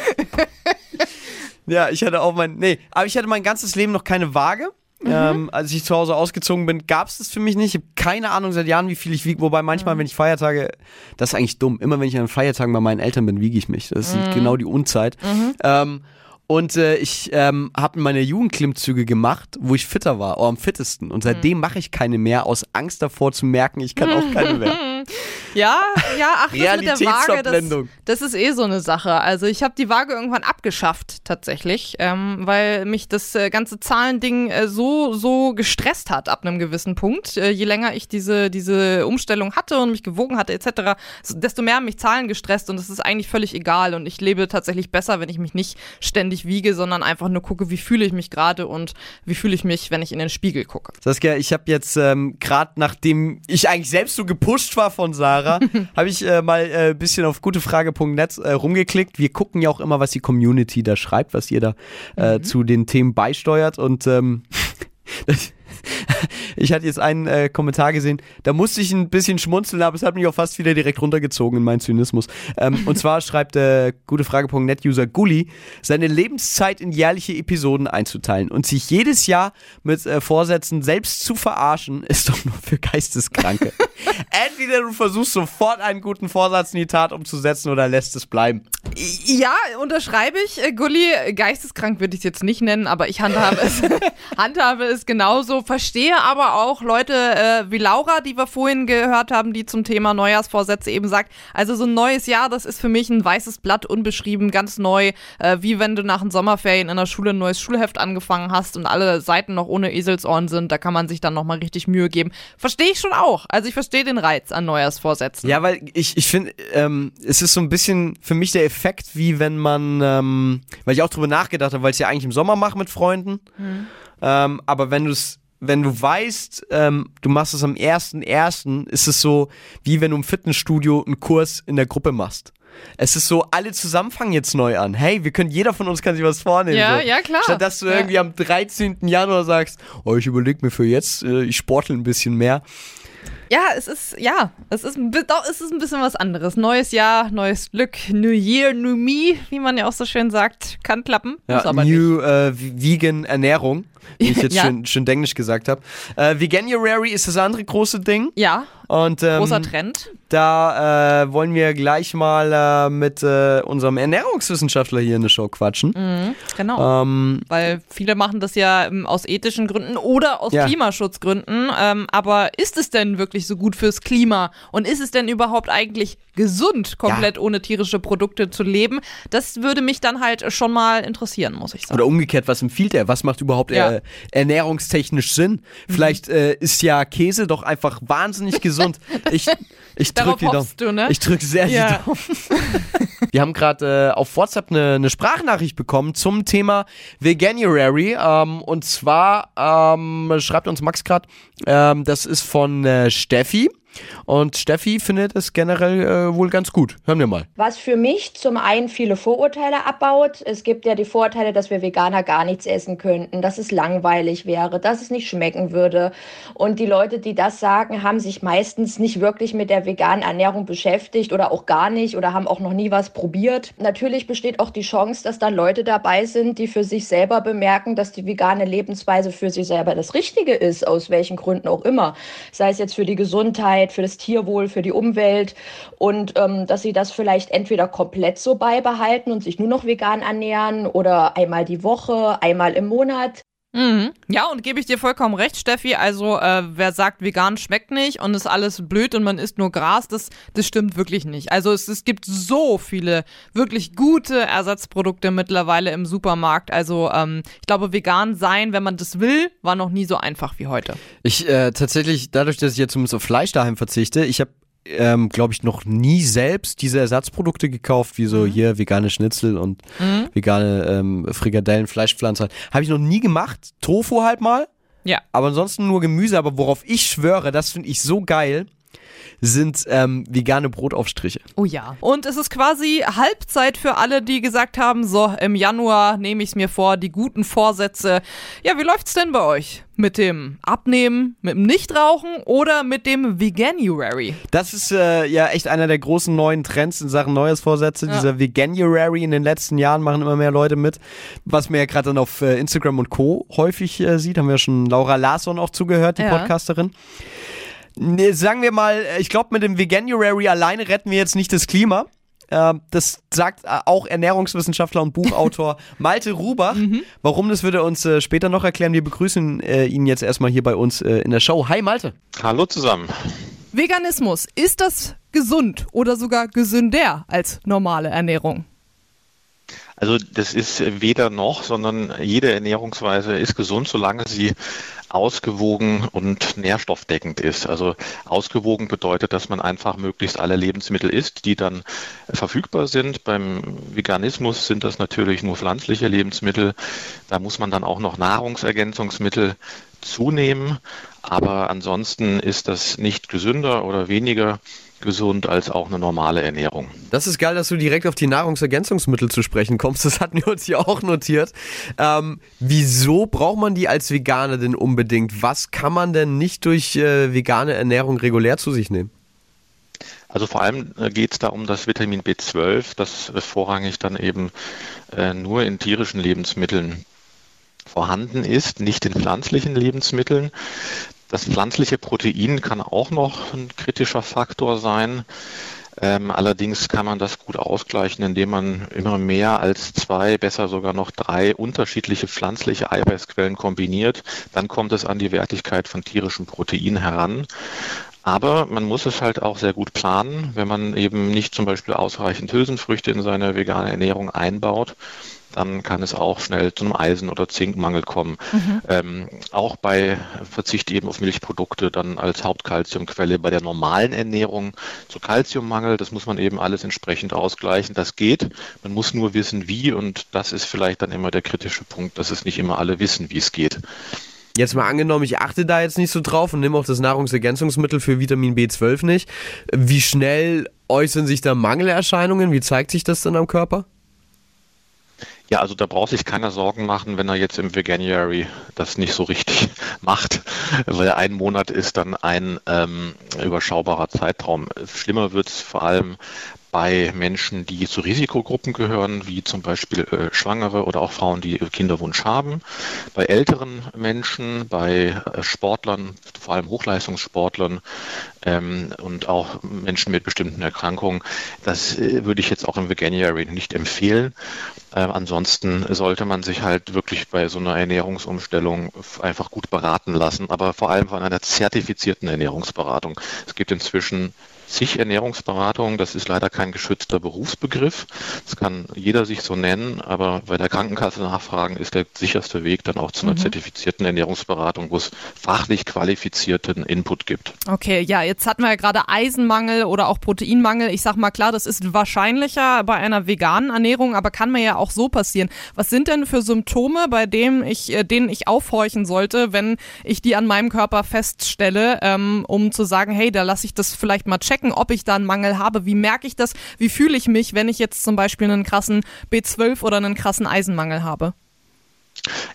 Ja, ich hatte auch mein, nee, aber ich hatte mein ganzes Leben noch keine Waage. Mhm. Ähm, als ich zu Hause ausgezogen bin, gab es das für mich nicht. Ich habe keine Ahnung seit Jahren, wie viel ich wiege. Wobei manchmal, mhm. wenn ich Feiertage, das ist eigentlich dumm, immer wenn ich an Feiertagen bei meinen Eltern bin, wiege ich mich. Das mhm. ist genau die Unzeit. Mhm. Ähm, und äh, ich ähm, habe meine Jugendklimmzüge gemacht, wo ich fitter war, oder am fittesten. Und seitdem mhm. mache ich keine mehr, aus Angst davor zu merken, ich kann mhm. auch keine mehr. Ja, ja, ach, das mit der Waage, das, das ist eh so eine Sache. Also ich habe die Waage irgendwann abgeschafft tatsächlich, ähm, weil mich das äh, ganze Zahlending äh, so, so gestresst hat ab einem gewissen Punkt. Äh, je länger ich diese, diese Umstellung hatte und mich gewogen hatte et cetera, desto mehr haben mich Zahlen gestresst und das ist eigentlich völlig egal. Und ich lebe tatsächlich besser, wenn ich mich nicht ständig wiege, sondern einfach nur gucke, wie fühle ich mich gerade und wie fühle ich mich, wenn ich in den Spiegel gucke. Saskia, ich habe jetzt ähm, gerade, nachdem ich eigentlich selbst so gepusht war von Sarah, habe ich äh, mal ein äh, bisschen auf gutefrage punkt net äh, rumgeklickt. Wir gucken ja auch immer, was die Community da schreibt, was ihr da äh, mhm. zu den Themen beisteuert. Und ähm, ich hatte jetzt einen äh, Kommentar gesehen, da musste ich ein bisschen schmunzeln, aber es hat mich auch fast wieder direkt runtergezogen in meinen Zynismus. Ähm, und zwar schreibt äh, gutefrage punkt net-User Gulli, seine Lebenszeit in jährliche Episoden einzuteilen und sich jedes Jahr mit äh, Vorsätzen selbst zu verarschen, ist doch nur für Geisteskranke. Entweder du versuchst sofort einen guten Vorsatz in die Tat umzusetzen oder lässt es bleiben. Ja, unterschreibe ich. Gulli, geisteskrank würde ich es jetzt nicht nennen, aber ich handhabe es, handhabe es genauso. Verstehe aber auch Leute äh, wie Laura, die wir vorhin gehört haben, die zum Thema Neujahrsvorsätze eben sagt, also so ein neues Jahr, das ist für mich ein weißes Blatt, unbeschrieben, ganz neu, äh, wie wenn du nach den Sommerferien in der Schule ein neues Schulheft angefangen hast und alle Seiten noch ohne Eselsohren sind, da kann man sich dann nochmal richtig Mühe geben. Verstehe ich schon auch. Also ich verstehe den Reiz an Neujahrsvorsätzen. Ja, weil ich, ich finde, ähm, es ist so ein bisschen für mich der Effekt, wie wenn man, ähm, weil ich auch drüber nachgedacht habe, weil ich es ja eigentlich im Sommer mache mit Freunden, mhm. ähm, aber wenn du es Wenn du weißt, ähm, du machst es am ersten ersten, ist es so, wie wenn du im Fitnessstudio einen Kurs in der Gruppe machst. Es ist so, alle zusammen fangen jetzt neu an. Hey, wir können, jeder von uns kann sich was vornehmen. Ja, so. Ja, klar. Statt dass du ja. irgendwie am dreizehnten Januar sagst, oh, ich überlege mir für jetzt, ich sportle ein bisschen mehr. Ja, es ist, ja, es ist, doch, es ist ein bisschen was anderes. Neues Jahr, neues Glück, New Year, New Me, wie man ja auch so schön sagt, kann klappen. Ja, muss aber New nicht. Äh, Vegan Ernährung, wie ich jetzt ja. schön, schön Englisch gesagt habe. Äh, Veganuary ist das andere große Ding. Ja, und, ähm, großer Trend. Da äh, wollen wir gleich mal äh, mit äh, unserem Ernährungswissenschaftler hier in der Show quatschen. Mhm, genau, ähm, weil viele machen das ja ähm, aus ethischen Gründen oder aus ja. Klimaschutzgründen. Ähm, aber ist es denn wirklich so gut fürs Klima? Und ist es denn überhaupt eigentlich gesund, komplett ja. ohne tierische Produkte zu leben? Das würde mich dann halt schon mal interessieren, muss ich sagen. Oder umgekehrt, was empfiehlt er? Was macht überhaupt ja. er, ernährungstechnisch Sinn? Mhm. Vielleicht äh, ist ja Käse doch einfach wahnsinnig gesund. Ich, ich drücke die Daumen. Du, ne? Ich drücke sehr ja. die Daumen. Wir haben gerade äh, auf WhatsApp eine, eine Sprachnachricht bekommen zum Thema Veganuary. Ähm, und zwar ähm, schreibt uns Max gerade, ähm, das ist von äh, Steffi. Und Steffi findet es generell äh, wohl ganz gut. Hören wir mal. Was für mich zum einen viele Vorurteile abbaut. Es gibt ja die Vorurteile, dass wir Veganer gar nichts essen könnten, dass es langweilig wäre, dass es nicht schmecken würde. Und die Leute, die das sagen, haben sich meistens nicht wirklich mit der veganen Ernährung beschäftigt oder auch gar nicht oder haben auch noch nie was probiert. Natürlich besteht auch die Chance, dass dann Leute dabei sind, die für sich selber bemerken, dass die vegane Lebensweise für sich selber das Richtige ist, aus welchen Gründen auch immer. Sei es jetzt für die Gesundheit, für das Tierwohl, für die Umwelt und ähm, dass sie das vielleicht entweder komplett so beibehalten und sich nur noch vegan ernähren oder einmal die Woche, einmal im Monat. Mhm. Ja, und gebe ich dir vollkommen recht, Steffi, also äh, wer sagt, vegan schmeckt nicht und ist alles blöd und man isst nur Gras, das, das stimmt wirklich nicht. Also es, es gibt so viele wirklich gute Ersatzprodukte mittlerweile im Supermarkt, also ähm, ich glaube, vegan sein, wenn man das will, war noch nie so einfach wie heute. Ich äh, tatsächlich, dadurch, dass ich jetzt zumindest auf Fleisch daheim verzichte, ich habe Ähm, glaube ich, noch nie selbst diese Ersatzprodukte gekauft, wie so mhm. hier vegane Schnitzel und mhm. vegane ähm, Frikadellen, Fleischpflanzen. Habe ich noch nie gemacht. Tofu halt mal. Ja. Aber ansonsten nur Gemüse. Aber worauf ich schwöre, das finde ich so geil, sind ähm, vegane Brotaufstriche. Oh ja. Und es ist quasi Halbzeit für alle, die gesagt haben, so im Januar nehme ich es mir vor, die guten Vorsätze. Ja, wie läuft's denn bei euch? Mit dem Abnehmen, mit dem Nichtrauchen oder mit dem Veganuary? Das ist äh, ja echt einer der großen neuen Trends in Sachen Neujahrsvorsätze. Ja. Dieser Veganuary in den letzten Jahren machen immer mehr Leute mit. Was man ja gerade dann auf äh, Instagram und Co. häufig äh, sieht, haben wir schon Laura Larsson auch zugehört, die ja. Podcasterin. Sagen wir mal, ich glaube, mit dem Veganuary alleine retten wir jetzt nicht das Klima. Das sagt auch Ernährungswissenschaftler und Buchautor Malte Rubach. Mhm. Warum, das wird er uns später noch erklären. Wir begrüßen ihn jetzt erstmal hier bei uns in der Show. Hi Malte. Hallo zusammen. Veganismus, ist das gesund oder sogar gesünder als normale Ernährung? Also das ist weder noch, sondern jede Ernährungsweise ist gesund, solange sie ausgewogen und nährstoffdeckend ist. Also ausgewogen bedeutet, dass man einfach möglichst alle Lebensmittel isst, die dann verfügbar sind. Beim Veganismus sind das natürlich nur pflanzliche Lebensmittel. Da muss man dann auch noch Nahrungsergänzungsmittel zunehmen. Aber ansonsten ist das nicht gesünder oder weniger gesund als auch eine normale Ernährung. Das ist geil, dass du direkt auf die Nahrungsergänzungsmittel zu sprechen kommst. Das hatten wir uns ja auch notiert. Ähm, wieso braucht man die als Veganer denn unbedingt? Was kann man denn nicht durch äh, vegane Ernährung regulär zu sich nehmen? Also vor allem geht es da um das Vitamin B zwölf, das vorrangig dann eben äh, nur in tierischen Lebensmitteln vorhanden ist, nicht in pflanzlichen Lebensmitteln. Das pflanzliche Protein kann auch noch ein kritischer Faktor sein. Ähm, allerdings kann man das gut ausgleichen, indem man immer mehr als zwei, besser sogar noch drei unterschiedliche pflanzliche Eiweißquellen kombiniert. Dann kommt es an die Wertigkeit von tierischem Protein heran. Aber man muss es halt auch sehr gut planen, wenn man eben nicht zum Beispiel ausreichend Hülsenfrüchte in seine vegane Ernährung einbaut. Dann kann es auch schnell zu einem Eisen- oder Zinkmangel kommen. Mhm. Ähm, auch bei Verzicht eben auf Milchprodukte dann als Hauptkalziumquelle bei der normalen Ernährung zu Kalziummangel. Das muss man eben alles entsprechend ausgleichen. Das geht. Man muss nur wissen, wie. Und das ist vielleicht dann immer der kritische Punkt, dass es nicht immer alle wissen, wie es geht. Jetzt mal angenommen, ich achte da jetzt nicht so drauf und nehme auch das Nahrungsergänzungsmittel für Vitamin B zwölf nicht. Wie schnell Äußern sich da Mangelerscheinungen? Wie zeigt sich das denn am Körper? Ja, also da braucht sich keiner Sorgen machen, wenn er jetzt im Veganuary das nicht so richtig macht, weil ein Monat ist dann ein ähm, überschaubarer Zeitraum. Schlimmer wird es vor allem bei Menschen, die zu Risikogruppen gehören, wie zum Beispiel äh, Schwangere oder auch Frauen, die Kinderwunsch haben. Bei älteren Menschen, bei äh, Sportlern, vor allem Hochleistungssportlern ähm, und auch Menschen mit bestimmten Erkrankungen. Das äh, würde ich jetzt auch im Veganuary nicht empfehlen. Äh, ansonsten sollte man sich halt wirklich bei so einer Ernährungsumstellung einfach gut beraten lassen, aber vor allem von einer zertifizierten Ernährungsberatung. Es gibt inzwischen zig Ernährungsberatung, das ist leider kein geschützter Berufsbegriff. Das kann jeder sich so nennen, aber bei der Krankenkasse nachfragen ist der sicherste Weg dann auch zu einer mhm. zertifizierten Ernährungsberatung, wo es fachlich qualifizierten Input gibt. Okay, ja, jetzt hatten wir ja gerade Eisenmangel oder auch Proteinmangel. Ich sag mal klar, das ist wahrscheinlicher bei einer veganen Ernährung, aber kann mir ja auch so passieren. Was sind denn für Symptome, bei denen ich, denen ich aufhorchen sollte, wenn ich die an meinem Körper feststelle, ähm, um zu sagen, hey, da lasse ich das vielleicht mal checken, ob ich da einen Mangel habe? Wie merke ich das? Wie fühle ich mich, wenn ich jetzt zum Beispiel einen krassen B zwölf oder einen krassen Eisenmangel habe?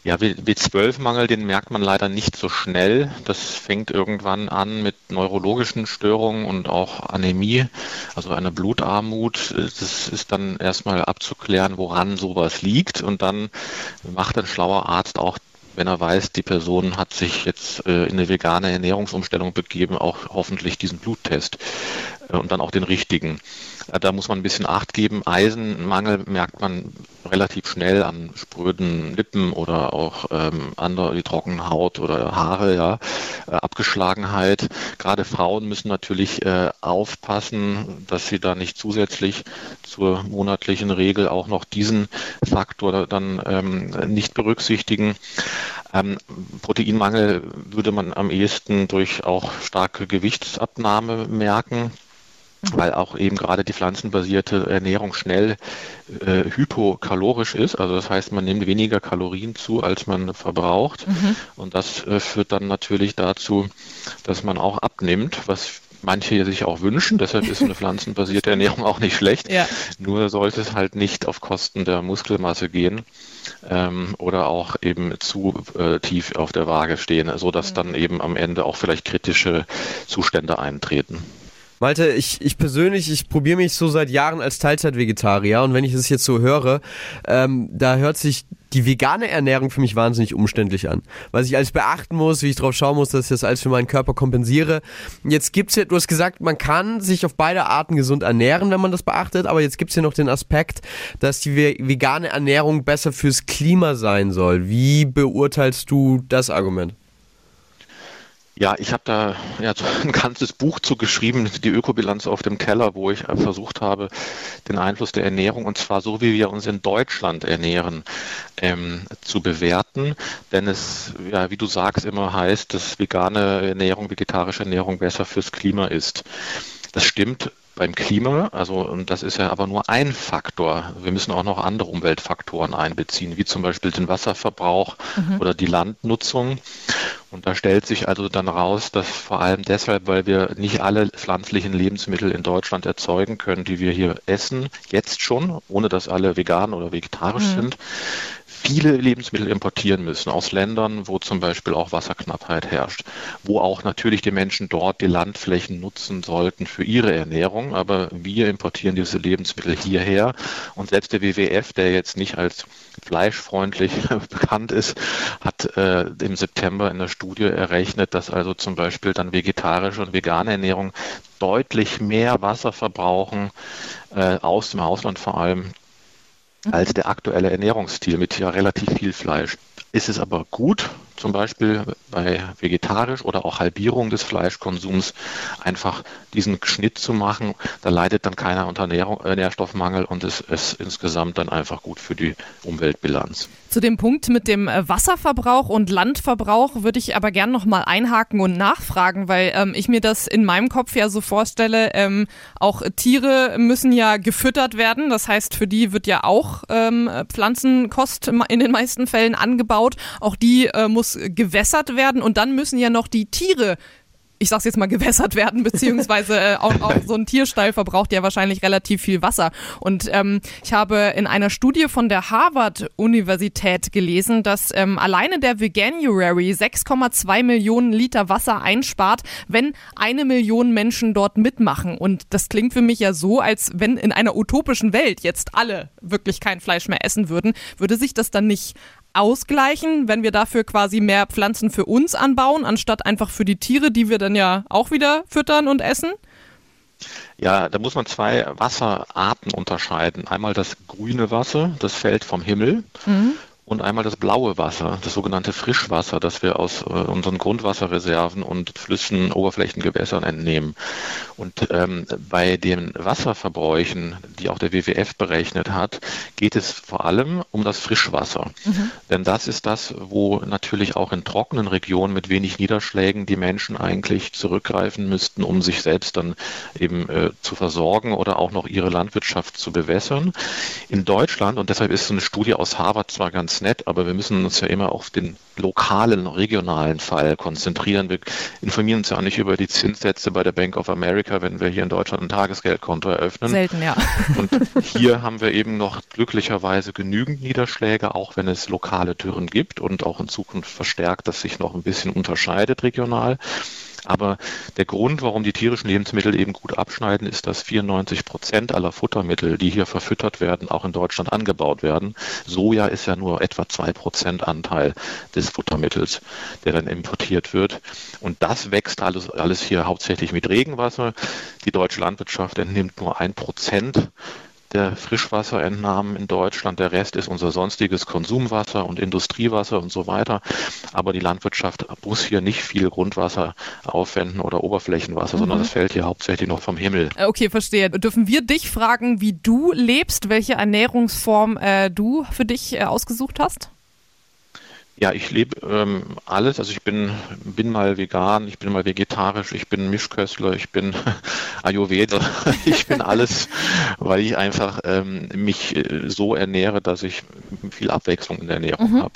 Ja, B zwölf Mangel, den merkt man leider nicht so schnell. Das fängt irgendwann an mit neurologischen Störungen und auch Anämie, also einer Blutarmut. Das ist dann erstmal abzuklären, woran sowas liegt. Und dann macht ein schlauer Arzt auch, wenn er weiß, die Person hat sich jetzt äh, in eine vegane Ernährungsumstellung begeben, auch hoffentlich diesen Bluttest äh, und dann auch den richtigen. Äh, da muss man ein bisschen Acht geben. Eisenmangel merkt man relativ schnell an spröden Lippen oder auch ähm, andere, die trockene Haut oder Haare, ja, äh, Abgeschlagenheit. Gerade Frauen müssen natürlich äh, aufpassen, dass sie da nicht zusätzlich zur monatlichen Regel auch noch diesen Faktor dann ähm, nicht berücksichtigen. Ähm, Proteinmangel würde man am ehesten durch auch starke Gewichtsabnahme merken, weil auch eben gerade die pflanzenbasierte Ernährung schnell äh, hypokalorisch ist. Also das heißt, man nimmt weniger Kalorien zu, als man verbraucht. Mhm. Und das äh, führt dann natürlich dazu, dass man auch abnimmt, was manche sich auch wünschen, deshalb ist eine pflanzenbasierte Ernährung auch nicht schlecht, ja. Nur sollte es halt nicht auf Kosten der Muskelmasse gehen ähm, oder auch eben zu äh, tief auf der Waage stehen, sodass mhm. dann eben am Ende auch vielleicht kritische Zustände eintreten. Malte, ich, ich persönlich, ich probiere mich so seit Jahren als Teilzeit-Vegetarier und wenn ich das jetzt so höre, ähm, da hört sich die vegane Ernährung für mich wahnsinnig umständlich an. Was ich alles beachten muss, wie ich drauf schauen muss, dass ich das alles für meinen Körper kompensiere. Jetzt gibt's ja, du hast gesagt, man kann sich auf beide Arten gesund ernähren, wenn man das beachtet, aber jetzt gibt's hier noch den Aspekt, dass die vegane Ernährung besser fürs Klima sein soll. Wie beurteilst du das Argument? Ja, ich habe da ja, ein ganzes Buch zu geschrieben, die Ökobilanz auf dem Teller, wo ich versucht habe, den Einfluss der Ernährung, und zwar so, wie wir uns in Deutschland ernähren, ähm, zu bewerten. Denn es, ja, wie du sagst, immer heißt, dass vegane Ernährung, vegetarische Ernährung besser fürs Klima ist. Das stimmt beim Klima, also und das ist ja aber nur ein Faktor. Wir müssen auch noch andere Umweltfaktoren einbeziehen, wie zum Beispiel den Wasserverbrauch mhm. oder die Landnutzung. Und da stellt sich also dann raus, dass vor allem deshalb, weil wir nicht alle pflanzlichen Lebensmittel in Deutschland erzeugen können, die wir hier essen, jetzt schon, ohne dass alle vegan oder vegetarisch mhm. sind, viele Lebensmittel importieren müssen aus Ländern, wo zum Beispiel auch Wasserknappheit herrscht, wo auch natürlich die Menschen dort die Landflächen nutzen sollten für ihre Ernährung. Aber wir importieren diese Lebensmittel hierher und selbst der W W F, der jetzt nicht als fleischfreundlich bekannt ist, hat äh, im September in der Studie errechnet, dass also zum Beispiel dann vegetarische und vegane Ernährung deutlich mehr Wasser verbrauchen, äh, aus dem Ausland vor allem, als der aktuelle Ernährungsstil mit ja relativ viel Fleisch. Ist es aber gut, zum Beispiel bei vegetarisch oder auch Halbierung des Fleischkonsums einfach diesen Schnitt zu machen, da leidet dann keiner unter Nährung, äh, Nährstoffmangel und es ist insgesamt dann einfach gut für die Umweltbilanz. Zu dem Punkt mit dem Wasserverbrauch und Landverbrauch würde ich aber gerne nochmal einhaken und nachfragen, weil ähm, ich mir das in meinem Kopf ja so vorstelle, ähm, auch Tiere müssen ja gefüttert werden, das heißt für die wird ja auch ähm, Pflanzenkost in den meisten Fällen angebaut, auch die äh, muss gewässert werden und dann müssen ja noch die Tiere ich sag's jetzt mal, gewässert werden, beziehungsweise äh, auch, auch so ein Tierstall verbraucht ja wahrscheinlich relativ viel Wasser. Und ähm, ich habe in einer Studie von der Harvard-Universität gelesen, dass ähm, alleine der Veganuary sechs Komma zwei Millionen Liter Wasser einspart, wenn eine Million Menschen dort mitmachen. Und das klingt für mich ja so, als wenn in einer utopischen Welt jetzt alle wirklich kein Fleisch mehr essen würden, würde sich das dann nicht ausgleichen, wenn wir dafür quasi mehr Pflanzen für uns anbauen, anstatt einfach für die Tiere, die wir dann ja auch wieder füttern und essen? Ja, da muss man zwei Wasserarten unterscheiden. Einmal das grüne Wasser, das fällt vom Himmel, mhm. und einmal das blaue Wasser, das sogenannte Frischwasser, das wir aus äh, unseren Grundwasserreserven und Flüssen, Oberflächengewässern entnehmen. Und ähm, bei den Wasserverbräuchen, die auch der W W F berechnet hat, geht es vor allem um das Frischwasser. Mhm. Denn das ist das, wo natürlich auch in trockenen Regionen mit wenig Niederschlägen die Menschen eigentlich zurückgreifen müssten, um sich selbst dann eben äh, zu versorgen oder auch noch ihre Landwirtschaft zu bewässern. In Deutschland, und deshalb ist so eine Studie aus Harvard zwar ganz nett, aber wir müssen uns ja immer auf den lokalen, regionalen Fall konzentrieren. Wir informieren uns ja nicht über die Zinssätze bei der Bank of America, wenn wir hier in Deutschland ein Tagesgeldkonto eröffnen. Selten, ja. Und hier haben wir eben noch glücklicherweise genügend Niederschläge, auch wenn es lokale Dürren gibt und auch in Zukunft verstärkt, dass sich noch ein bisschen unterscheidet regional. Aber der Grund, warum die tierischen Lebensmittel eben gut abschneiden, ist, dass vierundneunzig Prozent aller Futtermittel, die hier verfüttert werden, auch in Deutschland angebaut werden. Soja ist ja nur etwa zwei Prozent Anteil des Futtermittels, der dann importiert wird. Und das wächst alles, alles hier hauptsächlich mit Regenwasser. Die deutsche Landwirtschaft entnimmt nur ein Prozent der Frischwasserentnahmen in Deutschland. Der Rest ist unser sonstiges Konsumwasser und Industriewasser und so weiter. Aber die Landwirtschaft muss hier nicht viel Grundwasser aufwenden oder Oberflächenwasser, mhm. sondern das fällt hier hauptsächlich noch vom Himmel. Okay, verstehe. Dürfen wir dich fragen, wie du lebst, welche Ernährungsform äh, du für dich äh, ausgesucht hast? Ja, ich lebe ähm, alles. Also ich bin, bin mal vegan, ich bin mal vegetarisch, ich bin Mischköstler, ich bin Ayurveda, ich bin alles, weil ich einfach ähm, mich so ernähre, dass ich viel Abwechslung in der Ernährung mhm. habe.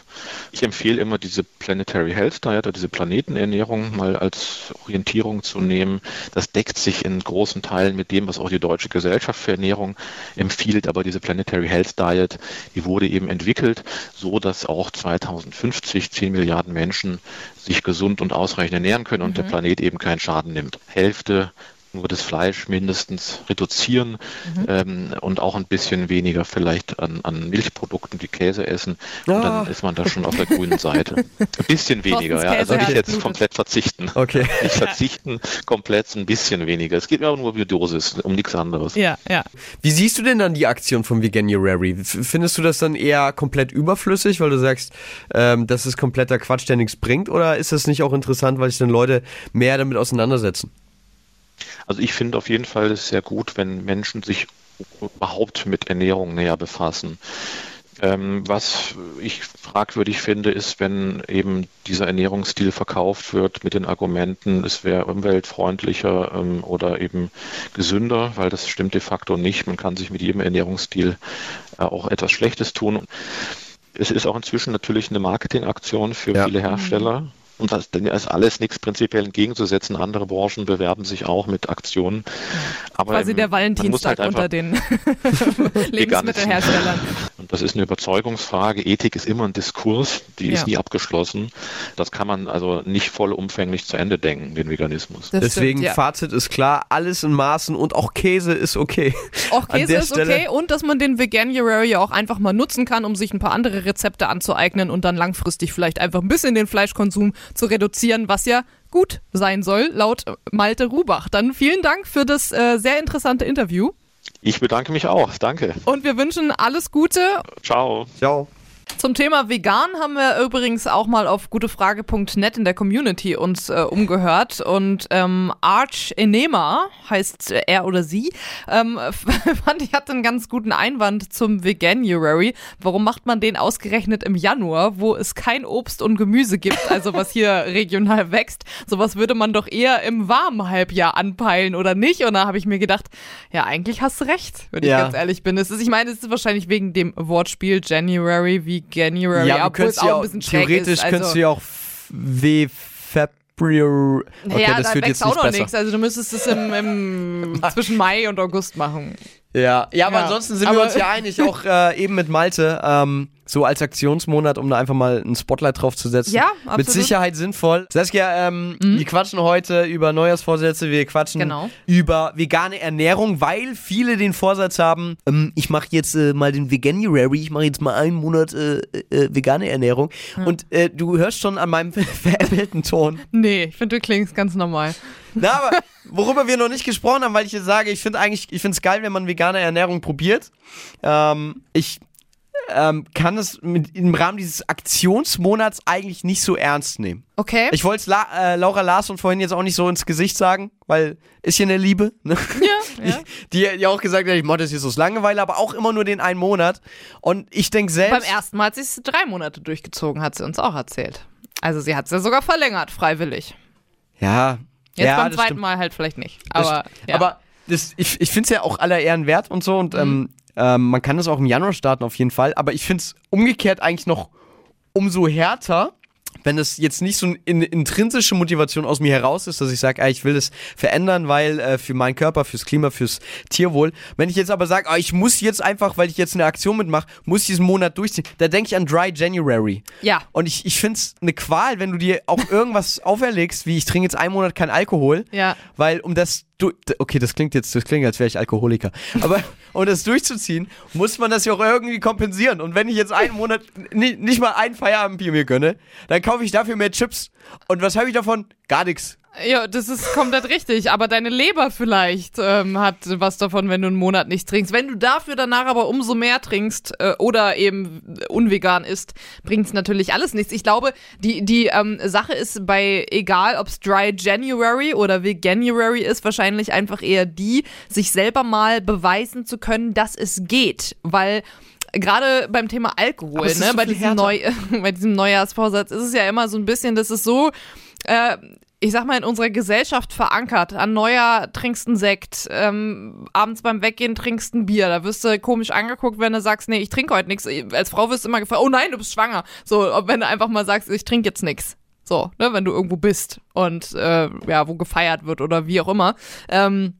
Ich empfehle immer diese Planetary Health Diet, oder diese Planetenernährung mal als Orientierung zu nehmen. Das deckt sich in großen Teilen mit dem, was auch die Deutsche Gesellschaft für Ernährung empfiehlt. Aber diese Planetary Health Diet, die wurde eben entwickelt, so dass auch zweitausendfünf zehn Milliarden Menschen sich gesund und ausreichend ernähren können und mhm. der Planet eben keinen Schaden nimmt. Hälfte nur das Fleisch mindestens reduzieren mhm. ähm, und auch ein bisschen weniger vielleicht an, an Milchprodukten wie Käse essen. Oh. Und dann ist man da schon auf der grünen Seite. Ein bisschen weniger, ja. Also nicht jetzt komplett verzichten. Okay. Nicht verzichten, komplett ein bisschen weniger. Es geht mir aber nur um die Dosis, um nichts anderes. Ja, ja. Wie siehst du denn dann die Aktion von Veganuary? Findest du das dann eher komplett überflüssig, weil du sagst, ähm, das ist kompletter Quatsch, der nichts bringt? Oder ist das nicht auch interessant, weil sich dann Leute mehr damit auseinandersetzen? Also ich finde auf jeden Fall es sehr gut, wenn Menschen sich überhaupt mit Ernährung näher befassen. Ähm, was ich fragwürdig finde, ist, wenn eben dieser Ernährungsstil verkauft wird mit den Argumenten, es wäre umweltfreundlicher ähm, oder eben gesünder, weil das stimmt de facto nicht. Man kann sich mit jedem Ernährungsstil äh, auch etwas Schlechtes tun. Es ist auch inzwischen natürlich eine Marketingaktion für ja. viele Hersteller. Und das ist alles nichts prinzipiell entgegenzusetzen. Andere Branchen bewerben sich auch mit Aktionen. Aber quasi der Valentinstag halt unter den Lebensmittelherstellern. Und das ist eine Überzeugungsfrage. Ethik ist immer ein Diskurs, die ja. ist nie abgeschlossen. Das kann man also nicht vollumfänglich zu Ende denken, den Veganismus. Das Deswegen stimmt, ja. Fazit ist klar, alles in Maßen und auch Käse ist okay. Auch Käse ist Stelle okay und dass man den Veganuary auch einfach mal nutzen kann, um sich ein paar andere Rezepte anzueignen und dann langfristig vielleicht einfach ein bisschen den Fleischkonsum zu reduzieren, was ja gut sein soll, laut Malte Rubach. Dann vielen Dank für das äh, sehr interessante Interview. Ich bedanke mich auch, danke. Und wir wünschen alles Gute. Ciao. Ciao. Zum Thema vegan haben wir übrigens auch mal auf gute frage punkt net in der Community uns äh, umgehört und ähm, Arch Enema heißt er oder sie, ähm, fand ich, hatte einen ganz guten Einwand zum Veganuary. Warum macht man den ausgerechnet im Januar, wo es kein Obst und Gemüse gibt, also was hier regional wächst? Sowas würde man doch eher im warmen Halbjahr anpeilen, oder nicht? Und da habe ich mir gedacht, ja, eigentlich hast du recht, wenn ja. ich ganz ehrlich bin. Es ist, ich meine, es ist wahrscheinlich wegen dem Wortspiel January wie January, ja, obwohl es auch ja ein bisschen schräg ist. Theoretisch also könntest du ja auch W F E P Okay, ja, das da führt jetzt auch nicht noch nichts. Also du müsstest es im, im zwischen Mai und August machen. Ja, ja, aber ja. ansonsten sind aber wir uns ja einig, auch äh, eben mit Malte, ähm, so als Aktionsmonat, um da einfach mal einen Spotlight drauf zu setzen. Ja, absolut. Mit Sicherheit sinnvoll. Saskia, ähm, mhm. wir quatschen heute über Neujahrsvorsätze, wir quatschen genau. über vegane Ernährung, weil viele den Vorsatz haben, ähm, ich mache jetzt äh, mal den Veganuary, ich mache jetzt mal einen Monat äh, äh, vegane Ernährung. Ja. Und äh, du hörst schon an meinem veräppelten Ton. Nee, ich finde, du klingst ganz normal. Na, aber worüber wir noch nicht gesprochen haben, weil ich jetzt sage, ich finde eigentlich, ich finde es geil, wenn man vegane Ernährung probiert. Ähm, ich ähm, kann es mit, im Rahmen dieses Aktionsmonats eigentlich nicht so ernst nehmen. Okay. Ich wollte es La- äh, Laura Larsson vorhin jetzt auch nicht so ins Gesicht sagen, weil ist hier eine Liebe, ne? Ja, ja. Die, die auch gesagt hat, ich mache das jetzt aus Langeweile, aber auch immer nur den einen Monat. Und ich denke selbst... Beim ersten Mal hat sie es drei Monate durchgezogen, hat sie uns auch erzählt. Also sie hat es ja sogar verlängert, freiwillig. Ja, Jetzt ja, beim zweiten stimmt. Mal halt vielleicht nicht. Aber das, ja. aber das, ich, ich finde es ja auch aller Ehren wert und so. Und mhm. ähm, ähm, man kann das auch im Januar starten auf jeden Fall. Aber ich finde es umgekehrt eigentlich noch umso härter, wenn es jetzt nicht so eine in, intrinsische Motivation aus mir heraus ist, dass ich sage, ah, ich will das verändern, weil äh, für meinen Körper, fürs Klima, fürs Tierwohl. Wenn ich jetzt aber sage, ah, ich muss jetzt einfach, weil ich jetzt eine Aktion mitmache, muss ich diesen Monat durchziehen, da denke ich an Dry January. Ja. Und ich, ich finde es eine Qual, wenn du dir auch irgendwas auferlegst, wie ich trinke jetzt einen Monat keinen Alkohol, ja. weil um das... Du, okay, das klingt jetzt, das klingt, als wäre ich Alkoholiker. Aber um das durchzuziehen, muss man das ja auch irgendwie kompensieren. Und wenn ich jetzt einen Monat nicht, nicht mal einen Feierabendbier mir gönne, dann kaufe ich dafür mehr Chips. Und was habe ich davon? Gar nichts. Ja, das ist komplett richtig, aber deine Leber vielleicht ähm, hat was davon, wenn du einen Monat nicht trinkst. Wenn du dafür danach aber umso mehr trinkst äh, oder eben unvegan isst, bringt es natürlich alles nichts. Ich glaube, die, die ähm, Sache ist bei, egal ob es Dry January oder Veganuary ist, wahrscheinlich einfach eher die, sich selber mal beweisen zu können, dass es geht, weil... Gerade beim Thema Alkohol, ne? So bei, diesem Neu- bei diesem Neujahrsvorsatz ist es ja immer so ein bisschen, das ist so, äh, ich sag mal, in unserer Gesellschaft verankert. An Neujahr trinkst einen Sekt, ähm, abends beim Weggehen trinkst ein Bier. Da wirst du komisch angeguckt, wenn du sagst, nee, ich trinke heute nichts. Als Frau wirst du immer gefragt, oh nein, du bist schwanger. So, wenn du einfach mal sagst, ich trinke jetzt nichts. So, ne? Wenn du irgendwo bist und äh, ja, wo gefeiert wird oder wie auch immer. Ähm,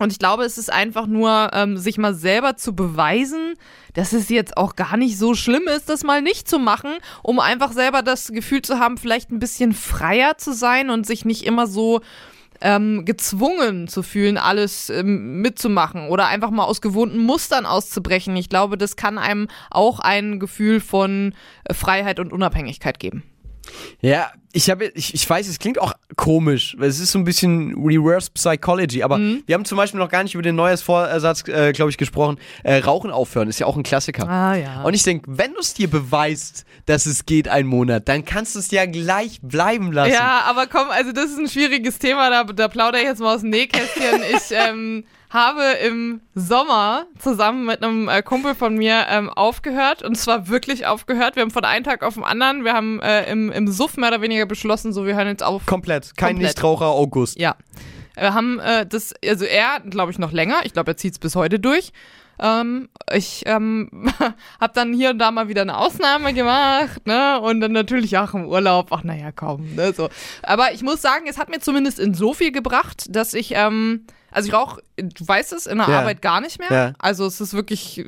Und ich glaube, es ist einfach nur, ähm, sich mal selber zu beweisen, dass es jetzt auch gar nicht so schlimm ist, das mal nicht zu machen, um einfach selber das Gefühl zu haben, vielleicht ein bisschen freier zu sein und sich nicht immer so ähm, gezwungen zu fühlen, alles ähm, mitzumachen oder einfach mal aus gewohnten Mustern auszubrechen. Ich glaube, das kann einem auch ein Gefühl von Freiheit und Unabhängigkeit geben. Ja, ich habe, ich, ich weiß, es klingt auch komisch, weil es ist so ein bisschen Reverse Psychology, aber mhm. wir haben zum Beispiel noch gar nicht über den Neujahrsvorsatz, äh, glaube ich, gesprochen, äh, Rauchen aufhören, ist ja auch ein Klassiker. Ah, ja. Und ich denke, wenn du es dir beweist, dass es geht einen Monat, dann kannst du es ja gleich bleiben lassen. Ja, aber komm, also das ist ein schwieriges Thema, da, da plaudere ich jetzt mal aus dem Nähkästchen. Ich ähm, habe im Sommer zusammen mit einem äh, Kumpel von mir ähm, aufgehört, und zwar wirklich aufgehört. Wir haben von einem Tag auf den anderen, wir haben äh, im, im Suff mehr oder weniger beschlossen, so wir hören jetzt auf. Komplett, kein Komplett. Nichtraucher August. Ja, wir haben äh, das, also er, glaube ich, noch länger, ich glaube, er zieht es bis heute durch. Ähm, ich ähm, habe dann hier und da mal wieder eine Ausnahme gemacht, ne, und dann natürlich auch im Urlaub, ach naja, komm, ne, so. Aber ich muss sagen, es hat mir zumindest in so viel gebracht, dass ich, ähm, also ich rauche, du weißt es, in der ja. Arbeit gar nicht mehr, ja. also es ist wirklich,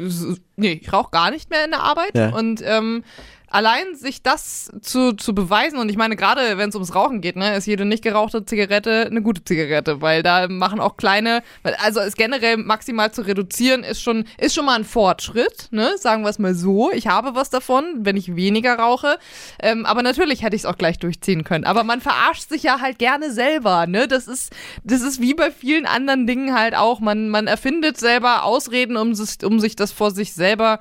nee, ich rauche gar nicht mehr in der Arbeit ja. und, ähm, allein sich das zu, zu beweisen, und ich meine, gerade wenn es ums Rauchen geht, ne, ist jede nicht gerauchte Zigarette eine gute Zigarette, weil da machen auch kleine, also es generell maximal zu reduzieren, ist schon, ist schon mal ein Fortschritt, ne, sagen wir es mal so. Ich habe was davon, wenn ich weniger rauche, ähm, aber natürlich hätte ich es auch gleich durchziehen können. Aber man verarscht sich ja halt gerne selber, ne, das ist, das ist wie bei vielen anderen Dingen halt auch, man, man erfindet selber Ausreden, um sich, um sich das vor sich selber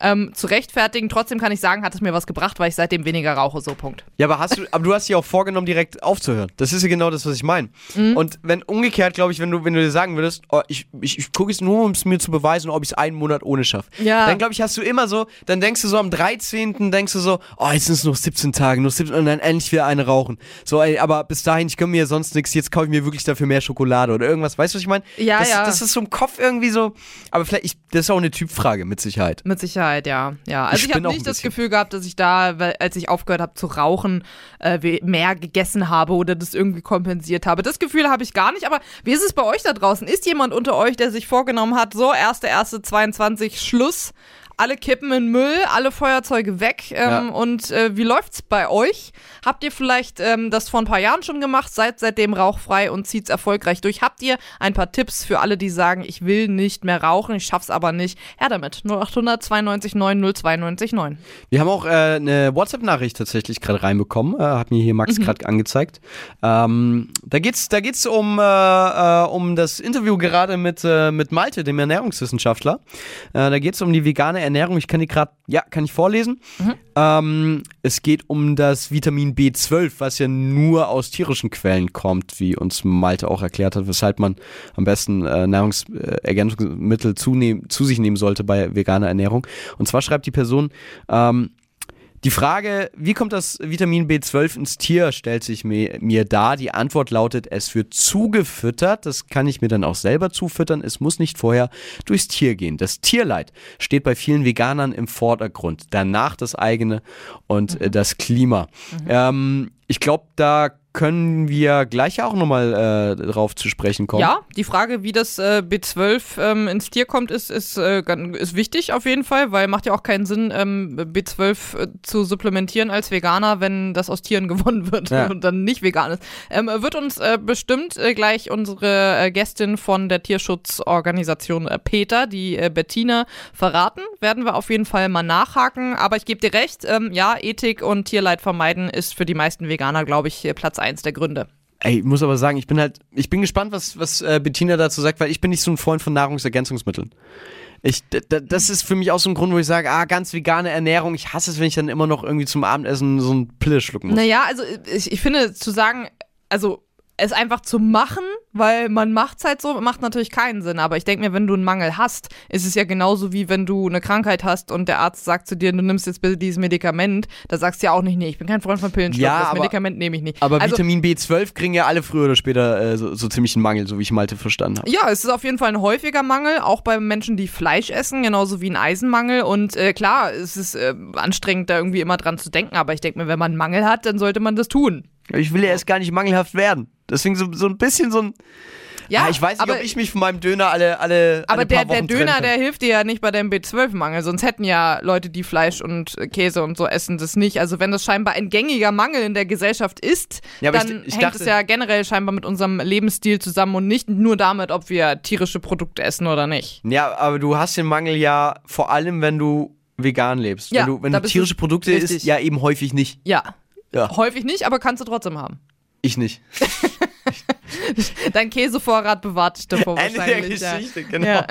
Ähm, zu rechtfertigen. Trotzdem kann ich sagen, hat es mir was gebracht, weil ich seitdem weniger rauche, so Punkt. Ja, aber hast du, aber du hast dir auch vorgenommen, direkt aufzuhören. Das ist ja genau das, was ich meine. Mhm. Und wenn umgekehrt, glaube ich, wenn du, wenn du dir sagen würdest, oh, ich, ich, ich gucke es nur, um es mir zu beweisen, ob ich es einen Monat ohne schaffe. Ja. Dann, glaube ich, hast du immer so, dann denkst du so am dreizehnten denkst du so, oh, jetzt sind es noch siebzehn Tage, noch siebzehn, und dann endlich wieder eine rauchen. So, ey, aber bis dahin, ich gönne mir sonst nichts, jetzt kaufe ich mir wirklich dafür mehr Schokolade oder irgendwas. Weißt du, was ich meine? Ja, das, ja. Das ist so im Kopf irgendwie so, aber vielleicht, ich, das ist auch eine Typfrage, mit Sicherheit. Mit Sicherheit. Zeit, ja. ja. Also ich, ich habe nicht das Gefühl gehabt, dass ich da, weil, als ich aufgehört habe zu rauchen, äh, mehr gegessen habe oder das irgendwie kompensiert habe. Das Gefühl habe ich gar nicht, aber wie ist es bei euch da draußen? Ist jemand unter euch, der sich vorgenommen hat, so erster erster zweiundzwanzig Schluss, alle Kippen in Müll, alle Feuerzeuge weg. Ähm, ja. Und äh, wie läuft's bei euch? Habt ihr vielleicht ähm, das vor ein paar Jahren schon gemacht, seid seitdem rauchfrei und zieht's erfolgreich durch? Habt ihr ein paar Tipps für alle, die sagen, ich will nicht mehr rauchen, ich schaff's aber nicht? Her damit, null acht null null zweiundneunzig neun null zweiundneunzig neun. Wir haben auch äh, eine WhatsApp-Nachricht tatsächlich gerade reinbekommen, äh, hat mir hier Max mhm. gerade angezeigt. Ähm, da geht's, da geht's um, äh, um das Interview gerade mit, äh, mit Malte, dem Ernährungswissenschaftler. Äh, da geht's um die vegane Ernährung, ich kann die gerade, ja, kann ich vorlesen. Mhm. Ähm, es geht um das Vitamin B zwölf, was ja nur aus tierischen Quellen kommt, wie uns Malte auch erklärt hat, weshalb man am besten äh, Nahrungsergänzungsmittel zunehm, zu sich nehmen sollte bei veganer Ernährung. Und zwar schreibt die Person, ähm, die Frage, wie kommt das Vitamin B zwölf ins Tier, stellt sich mir, mir dar. Die Antwort lautet, es wird zugefüttert. Das kann ich mir dann auch selber zufüttern. Es muss nicht vorher durchs Tier gehen. Das Tierleid steht bei vielen Veganern im Vordergrund. Danach das eigene und mhm. das Klima. Mhm. Ähm, ich glaube, da können wir gleich auch nochmal äh, drauf zu sprechen kommen. Ja, die Frage, wie das äh, B zwölf ähm, ins Tier kommt, ist, ist, äh, ist wichtig auf jeden Fall, weil macht ja auch keinen Sinn, ähm, B zwölf äh, zu supplementieren als Veganer, wenn das aus Tieren gewonnen wird ja. und dann nicht vegan ist. Ähm, wird uns äh, bestimmt äh, gleich unsere äh, Gästin von der Tierschutzorganisation äh, PETA, die äh, Bettina, verraten. Werden wir auf jeden Fall mal nachhaken, aber ich gebe dir recht, ähm, ja, Ethik und Tierleid vermeiden ist für die meisten Veganer, glaube ich, Platz eins der Gründe. Ey, ich muss aber sagen, ich bin halt, ich bin gespannt, was, was äh, Bettina dazu sagt, weil ich bin nicht so ein Freund von Nahrungsergänzungsmitteln. Ich, d- d- das ist für mich auch so ein Grund, wo ich sage, ah, ganz vegane Ernährung, ich hasse es, wenn ich dann immer noch irgendwie zum Abendessen so ein Pille schlucken muss. Naja, also ich, ich finde, zu sagen, also es einfach zu machen, weil man macht's halt so, macht natürlich keinen Sinn. Aber ich denke mir, wenn du einen Mangel hast, ist es ja genauso wie wenn du eine Krankheit hast und der Arzt sagt zu dir, du nimmst jetzt bitte dieses Medikament. Da sagst du ja auch nicht, nee, ich bin kein Freund von Pillenstoff, ja, das aber, Medikament nehme ich nicht. Aber also, Vitamin B zwölf kriegen ja alle früher oder später äh, so, so ziemlich einen Mangel, so wie ich Malte verstanden habe. Ja, es ist auf jeden Fall ein häufiger Mangel, auch bei Menschen, die Fleisch essen, genauso wie ein Eisenmangel. Und äh, klar, es ist äh, anstrengend, da irgendwie immer dran zu denken. Aber ich denke mir, wenn man einen Mangel hat, dann sollte man das tun. Ich will ja erst gar nicht mangelhaft werden. Deswegen so, so ein bisschen so ein... Ja, ah, ich weiß nicht, aber, ob ich mich von meinem Döner alle, alle, aber alle paar der, Wochen Aber der Döner, der hilft dir ja nicht bei deinem B zwölf Mangel. Sonst hätten ja Leute, die Fleisch und Käse und so essen, das nicht. Also wenn das scheinbar ein gängiger Mangel in der Gesellschaft ist, ja, dann ich, ich hängt dachte, es ja generell scheinbar mit unserem Lebensstil zusammen und nicht nur damit, ob wir tierische Produkte essen oder nicht. Ja, aber du hast den Mangel ja vor allem, wenn du vegan lebst. Ja, wenn du, wenn du tierische Produkte isst, ja eben häufig nicht. Ja. Ja. Häufig nicht, aber kannst du trotzdem haben. Ich nicht. Dein Käsevorrat bewahrt dich davor Ende wahrscheinlich. Ende der Geschichte, ja. Genau. Ja.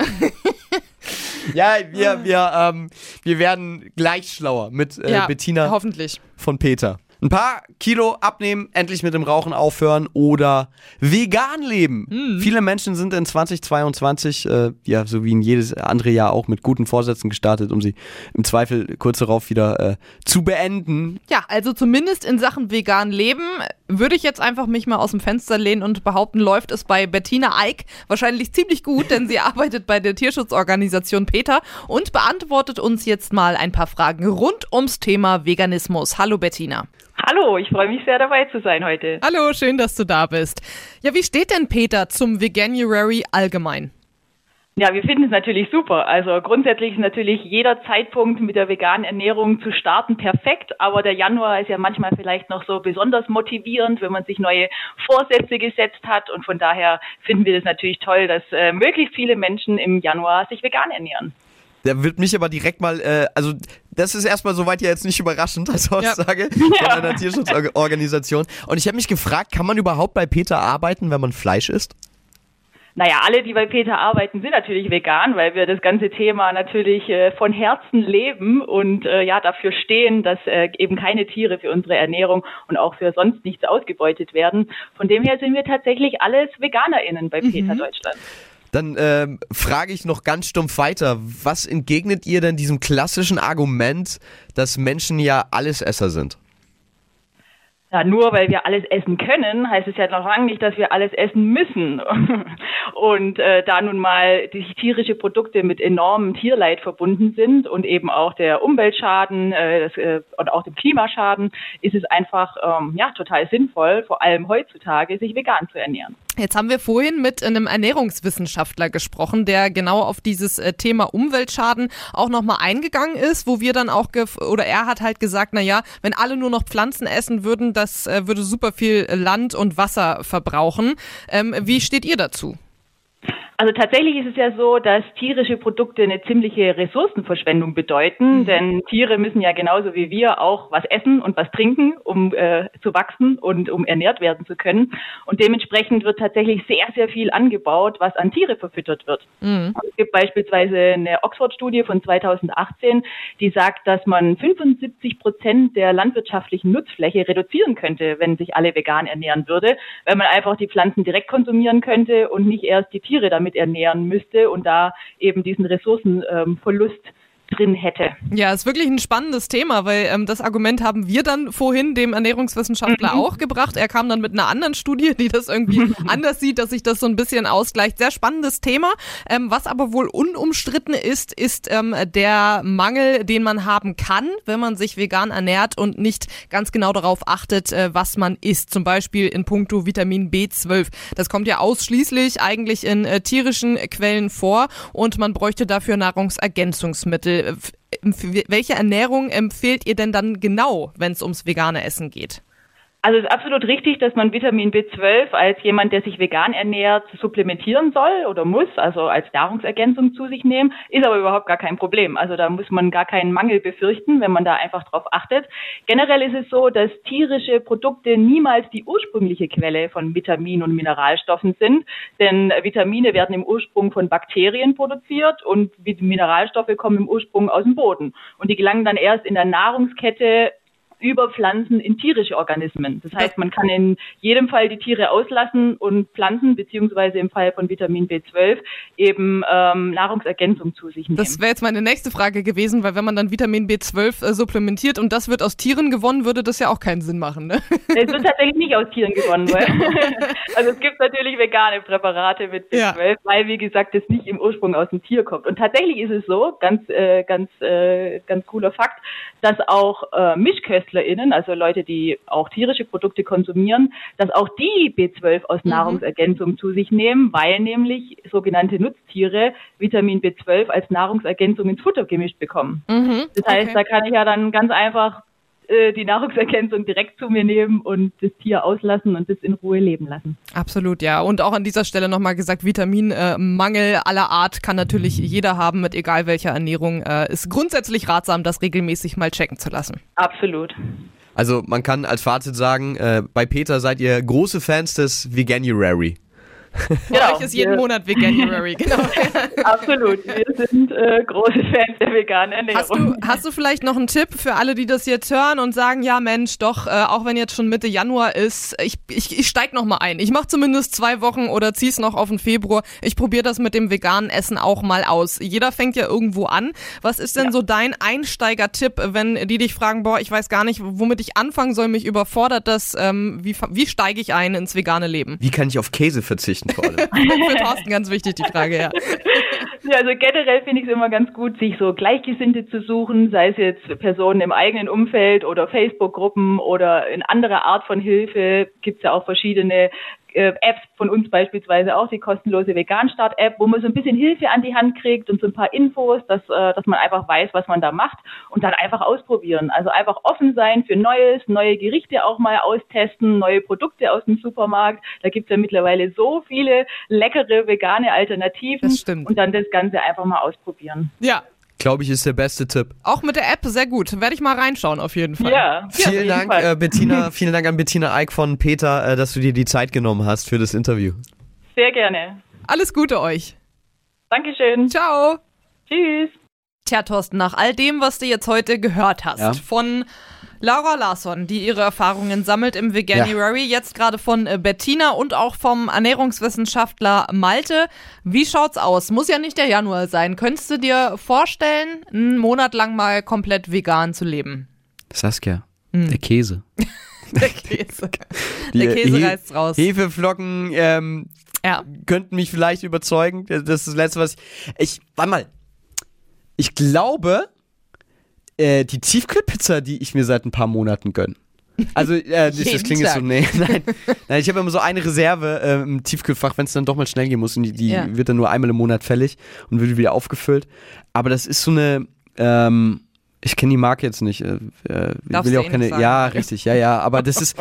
Ja, wir, wir, ähm, wir werden gleich schlauer mit äh, ja, Bettina hoffentlich. Von PETA. Ein paar Kilo abnehmen, endlich mit dem Rauchen aufhören oder vegan leben. Mhm. Viele Menschen sind in zwanzig zweiundzwanzig, äh, ja, so wie in jedes andere Jahr auch mit guten Vorsätzen gestartet, um sie im Zweifel kurz darauf wieder äh, zu beenden. Ja, also zumindest in Sachen vegan leben würde ich jetzt einfach mich mal aus dem Fenster lehnen und behaupten, läuft es bei Bettina Eick wahrscheinlich ziemlich gut, denn sie arbeitet bei der Tierschutzorganisation PETA und beantwortet uns jetzt mal ein paar Fragen rund ums Thema Veganismus. Hallo Bettina. Hallo, ich freue mich sehr, dabei zu sein heute. Hallo, schön, dass du da bist. Ja, wie steht denn PETA zum Veganuary allgemein? Ja, wir finden es natürlich super. Also grundsätzlich ist natürlich jeder Zeitpunkt mit der veganen Ernährung zu starten perfekt, aber der Januar ist ja manchmal vielleicht noch so besonders motivierend, wenn man sich neue Vorsätze gesetzt hat und von daher finden wir das natürlich toll, dass äh, möglichst viele Menschen im Januar sich vegan ernähren. Da wird mich aber direkt mal, äh, also das ist erstmal soweit ja jetzt nicht überraschend als Aussage ja. von einer ja. Tierschutzorganisation. Und ich habe mich gefragt, kann man überhaupt bei PETA arbeiten, wenn man Fleisch isst? Naja, alle, die bei PETA arbeiten, sind natürlich vegan, weil wir das ganze Thema natürlich äh, von Herzen leben und äh, ja dafür stehen, dass äh, eben keine Tiere für unsere Ernährung und auch für sonst nichts ausgebeutet werden. Von dem her sind wir tatsächlich alles VeganerInnen bei mhm. PETA Deutschland. Dann äh, frage ich noch ganz stumpf weiter, was entgegnet ihr denn diesem klassischen Argument, dass Menschen ja Allesesser sind? Ja, nur weil wir alles essen können, heißt es ja noch lange nicht, dass wir alles essen müssen. Und äh, da nun mal die tierischen Produkte mit enormem Tierleid verbunden sind und eben auch der Umweltschaden äh, das, äh, und auch dem Klimaschaden, ist es einfach ähm, ja total sinnvoll, vor allem heutzutage, sich vegan zu ernähren. Jetzt haben wir vorhin mit einem Ernährungswissenschaftler gesprochen, der genau auf dieses Thema Umweltschaden auch nochmal eingegangen ist, wo wir dann auch, gef- oder er hat halt gesagt, na ja, wenn alle nur noch Pflanzen essen würden, das äh, würde super viel Land und Wasser verbrauchen. Ähm, wie steht ihr dazu? Also tatsächlich ist es ja so, dass tierische Produkte eine ziemliche Ressourcenverschwendung bedeuten, mhm. denn Tiere müssen ja genauso wie wir auch was essen und was trinken, um äh, zu wachsen und um ernährt werden zu können. Und dementsprechend wird tatsächlich sehr, sehr viel angebaut, was an Tiere verfüttert wird. Mhm. Es gibt beispielsweise eine Oxford-Studie von zweitausendachtzehn, die sagt, dass man fünfundsiebzig Prozent der landwirtschaftlichen Nutzfläche reduzieren könnte, wenn sich alle vegan ernähren würde, wenn man einfach die Pflanzen direkt konsumieren könnte und nicht erst die Tiere damit mit ernähren müsste und da eben diesen Ressourcenverlust drin hätte. Ja, ist wirklich ein spannendes Thema, weil ähm, das Argument haben wir dann vorhin dem Ernährungswissenschaftler mhm. auch gebracht. Er kam dann mit einer anderen Studie, die das irgendwie anders sieht, dass sich das so ein bisschen ausgleicht. Sehr spannendes Thema. Ähm, was aber wohl unumstritten ist, ist ähm, der Mangel, den man haben kann, wenn man sich vegan ernährt und nicht ganz genau darauf achtet, äh, was man isst. Zum Beispiel in puncto Vitamin B zwölf. Das kommt ja ausschließlich eigentlich in äh, tierischen Quellen vor und man bräuchte dafür Nahrungsergänzungsmittel. Welche Ernährung empfehlt ihr denn dann genau, wenn es ums vegane Essen geht? Also es ist absolut richtig, dass man Vitamin B zwölf als jemand, der sich vegan ernährt, supplementieren soll oder muss, also als Nahrungsergänzung zu sich nehmen, ist aber überhaupt gar kein Problem. Also da muss man gar keinen Mangel befürchten, wenn man da einfach drauf achtet. Generell ist es so, dass tierische Produkte niemals die ursprüngliche Quelle von Vitaminen und Mineralstoffen sind, denn Vitamine werden im Ursprung von Bakterien produziert und Mineralstoffe kommen im Ursprung aus dem Boden und die gelangen dann erst in der Nahrungskette über Pflanzen in tierische Organismen. Das heißt, man kann in jedem Fall die Tiere auslassen und Pflanzen, beziehungsweise im Fall von Vitamin B zwölf, eben ähm, Nahrungsergänzung zu sich nehmen. Das wäre jetzt meine nächste Frage gewesen, weil wenn man dann Vitamin B zwölf äh, supplementiert und das wird aus Tieren gewonnen, würde das ja auch keinen Sinn machen, ne? Es wird tatsächlich nicht aus Tieren gewonnen, weil also es gibt natürlich vegane Präparate mit B zwölf, ja, weil, wie gesagt, es nicht im Ursprung aus dem Tier kommt. Und tatsächlich ist es so, ganz, äh, ganz, äh, ganz cooler Fakt, dass auch äh, Mischköstler, also Leute, die auch tierische Produkte konsumieren, dass auch die B zwölf aus mhm. Nahrungsergänzung zu sich nehmen, weil nämlich sogenannte Nutztiere Vitamin B zwölf als Nahrungsergänzung ins Futter gemischt bekommen. Mhm. Das heißt, okay, da kann ich ja dann ganz einfach die Nahrungsergänzung direkt zu mir nehmen und das Tier auslassen und das in Ruhe leben lassen. Absolut, ja. Und auch an dieser Stelle nochmal gesagt, Vitaminmangel aller Art kann natürlich jeder haben, mit egal welcher Ernährung. Ist grundsätzlich ratsam, das regelmäßig mal checken zu lassen. Absolut. Also man kann als Fazit sagen, bei PETA seid ihr große Fans des Veganuary. Für genau. euch ist jeden ja. Monat Veganuary, genau. Absolut, wir sind äh, große Fans der veganen Ernährung. Hast du, hast du vielleicht noch einen Tipp für alle, die das jetzt hören und sagen, ja Mensch, doch, äh, auch wenn jetzt schon Mitte Januar ist, ich, ich, ich steig noch mal ein. Ich mache zumindest zwei Wochen oder zieh's noch auf den Februar. Ich probiere das mit dem veganen Essen auch mal aus. Jeder fängt ja irgendwo an. Was ist denn ja. so dein Einsteiger-Tipp, wenn die dich fragen, boah, ich weiß gar nicht, womit ich anfangen soll, mich überfordert das, ähm, wie, wie steige ich ein ins vegane Leben? Wie kann ich auf Käse verzichten? Vor allem. Für Thorsten ganz wichtig, die Frage, ja. Ja, also generell finde ich es immer ganz gut, sich so Gleichgesinnte zu suchen, sei es jetzt Personen im eigenen Umfeld oder Facebook-Gruppen oder in anderer Art von Hilfe. Gibt es ja auch verschiedene äh, Apps, von uns beispielsweise auch die kostenlose Vegan-Start-App, wo man so ein bisschen Hilfe an die Hand kriegt und so ein paar Infos, dass, äh, dass man einfach weiß, was man da macht und dann einfach ausprobieren. Also einfach offen sein für Neues, neue Gerichte auch mal austesten, neue Produkte aus dem Supermarkt. Da gibt es ja mittlerweile so viele leckere vegane Alternativen. Das stimmt. Und dann das Ganze einfach mal ausprobieren. Ja, glaube ich, ist der beste Tipp. Auch mit der App, sehr gut. Werde ich mal reinschauen, auf jeden Fall. Ja, vielen ja, Dank, äh, Bettina. Vielen Dank an Bettina Eick von PETA, äh, dass du dir die Zeit genommen hast für das Interview. Sehr gerne. Alles Gute euch. Dankeschön. Ciao. Tschüss. Tja, Thorsten, nach all dem, was du jetzt heute gehört hast, ja. von Laura Larsson, die ihre Erfahrungen sammelt im Veganuary, ja. jetzt gerade von Bettina und auch vom Ernährungswissenschaftler Malte. Wie schaut's aus? Muss ja nicht der Januar sein. Könntest du dir vorstellen, einen Monat lang mal komplett vegan zu leben? Saskia, hm. der Käse. Der Käse. Die, Der Käse He- reißt raus. Hefeflocken ähm, ja. könnten mich vielleicht überzeugen. Das ist das Letzte, was ich... ich warte mal. Ich glaube, äh, die Tiefkühlpizza, die ich mir seit ein paar Monaten gönne. Also, äh, das, das klingt jetzt so, nee, nein. nein ich habe immer so eine Reserve äh, im Tiefkühlfach, wenn es dann doch mal schnell gehen muss. Und die, die ja. wird dann nur einmal im Monat fällig und wird wieder aufgefüllt. Aber das ist so eine... Ähm, ich kenne die Marke jetzt nicht. Äh, will ja auch keine. Sagen. Ja, richtig, ja, ja. Aber das ist,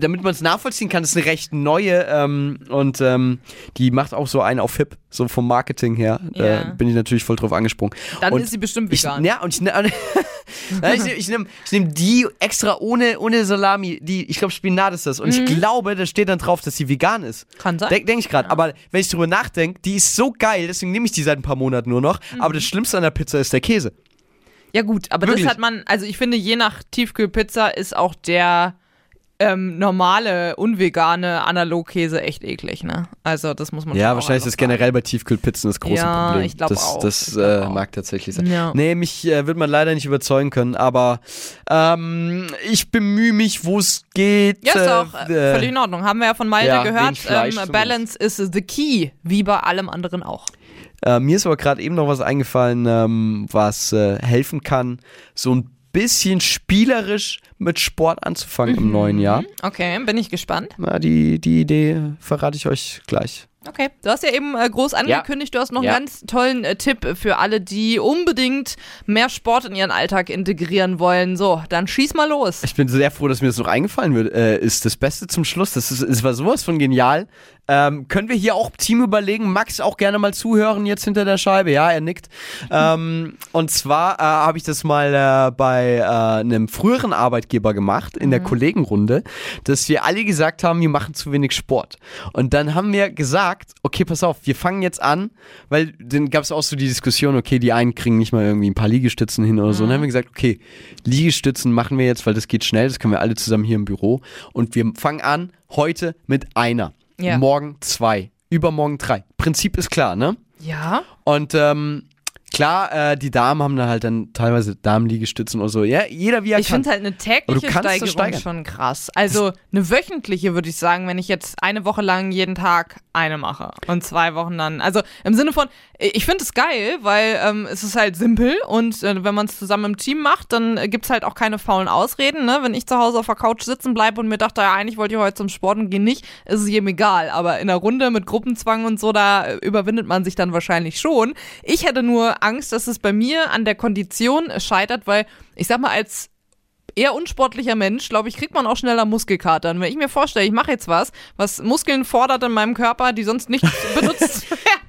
damit man es nachvollziehen kann, das ist eine recht neue ähm, und ähm, die macht auch so einen auf Hip, so vom Marketing her. Yeah. Äh, bin ich natürlich voll drauf angesprungen. Dann und ist sie bestimmt vegan. Ich, ja, und ich, ich, ich nehme ich nehm die extra ohne, ohne Salami. Die, ich glaube, Spinat ist das. Und mhm. ich glaube, da steht dann drauf, dass sie vegan ist. Kann sein. Denke denk ich gerade. Ja. Aber wenn ich drüber nachdenke, die ist so geil, deswegen nehme ich die seit ein paar Monaten nur noch. Mhm. Aber das Schlimmste an der Pizza ist der Käse. Ja gut, aber wirklich? Das hat man, also ich finde, je nach Tiefkühlpizza ist auch der ähm, normale, unvegane Analogkäse echt eklig, ne? Also das muss man ja, schon wahrscheinlich ist das sagen. Generell bei Tiefkühlpizzen das große ja, Problem. Ja, ich glaube auch. Das ich glaub äh, auch. Mag tatsächlich sein. Ja. Nee, mich äh, wird man leider nicht überzeugen können, aber ähm, ich bemühe mich, wo es geht. Ja, ist äh, auch äh, völlig in Ordnung. Haben wir ja von Malte ja, gehört. Ähm, Balance is the key, wie bei allem anderen auch. Äh, mir ist aber gerade eben noch was eingefallen, ähm, was äh, helfen kann, so ein bisschen spielerisch mit Sport anzufangen mhm. im neuen Jahr. Okay, bin ich gespannt. Na, die, die Idee verrate ich euch gleich. Okay, du hast ja eben äh, groß angekündigt, ja. du hast noch ja. einen ganz tollen äh, Tipp für alle, die unbedingt mehr Sport in ihren Alltag integrieren wollen. So, dann schieß mal los. Ich bin sehr froh, dass mir das noch eingefallen wird. Äh, ist das Beste zum Schluss. Das ist, es war sowas von genial. Ähm, können wir hier auch Team überlegen? Max auch gerne mal zuhören jetzt hinter der Scheibe. Ja, er nickt. Ähm, und zwar äh, habe ich das mal äh, bei äh, einem früheren Arbeitgeber gemacht, in mhm. der Kollegenrunde, dass wir alle gesagt haben, wir machen zu wenig Sport. Und dann haben wir gesagt, okay, pass auf, wir fangen jetzt an, weil dann gab es auch so die Diskussion, okay, die einen kriegen nicht mal irgendwie ein paar Liegestützen hin oder so. Mhm. Und dann haben wir gesagt, okay, Liegestützen machen wir jetzt, weil das geht schnell, das können wir alle zusammen hier im Büro. Und wir fangen an, heute mit einer, ja. morgen zwei, übermorgen drei. Prinzip ist klar, ne? Ja. Und ähm, klar, äh, die Damen haben dann halt dann teilweise Damenliegestützen oder so. Ja, jeder wie er ich kann. Ich finde halt eine tägliche Steigerung schon krass. Also eine wöchentliche würde ich sagen, wenn ich jetzt eine Woche lang jeden Tag eine mache und zwei Wochen dann. Also im Sinne von, ich finde es geil, weil ähm, es ist halt simpel und äh, wenn man es zusammen im Team macht, dann gibt es halt auch keine faulen Ausreden. Ne? Wenn ich zu Hause auf der Couch sitzen bleibe und mir dachte, ja eigentlich wollte ich heute zum Sport und gehe nicht, ist es jedem egal. Aber in der Runde mit Gruppenzwang und so, da überwindet man sich dann wahrscheinlich schon. Ich hätte nur Angst, dass es bei mir an der Kondition scheitert, weil ich sag mal, als eher unsportlicher Mensch, glaube ich, kriegt man auch schneller Muskelkatern. Wenn ich mir vorstelle, ich mache jetzt was, was Muskeln fordert in meinem Körper, die sonst nicht benutzt werden,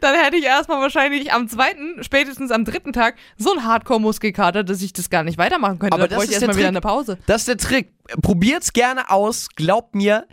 dann hätte ich erstmal wahrscheinlich am zweiten, spätestens am dritten Tag so einen Hardcore-Muskelkater, dass ich das gar nicht weitermachen könnte. Aber da bräuchte ich erstmal wieder eine Pause. Das ist der Trick. Probiert's gerne aus, glaubt mir.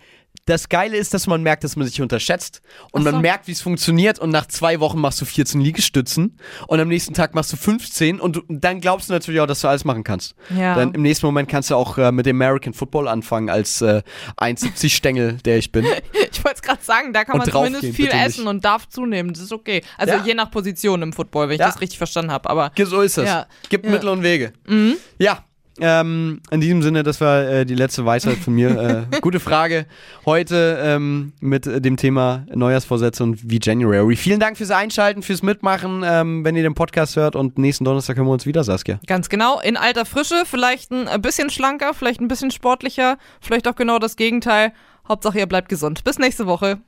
Das Geile ist, dass man merkt, dass man sich unterschätzt und man merkt, wie es funktioniert und nach zwei Wochen machst du vierzehn Liegestützen und am nächsten Tag machst du fünfzehn und, du, und dann glaubst du natürlich auch, dass du alles machen kannst. Ja. Dann im nächsten Moment kannst du auch äh, mit dem American Football anfangen als äh, eins siebzig Stängel, der ich bin. Ich wollte es gerade sagen, da kann man zumindest viel essen und darf zunehmen, das ist okay. Also ja. je nach Position im Football, wenn ich ja. das richtig verstanden habe. Aber so ist es. Ja. Gibt ja. Mittel und Wege. Mhm. Ja. Ähm, in diesem Sinne, das war äh, die letzte Weisheit von mir. Äh, gute Frage heute ähm, mit äh, dem Thema Neujahrsvorsätze und Veganuary. Vielen Dank fürs Einschalten, fürs Mitmachen, ähm, wenn ihr den Podcast hört und nächsten Donnerstag hören wir uns wieder, Saskia. Ganz genau, in alter Frische, vielleicht ein bisschen schlanker, vielleicht ein bisschen sportlicher, vielleicht auch genau das Gegenteil. Hauptsache ihr bleibt gesund. Bis nächste Woche.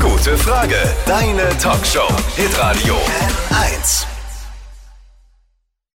Gute Frage, deine Talkshow, Hitradio N eins.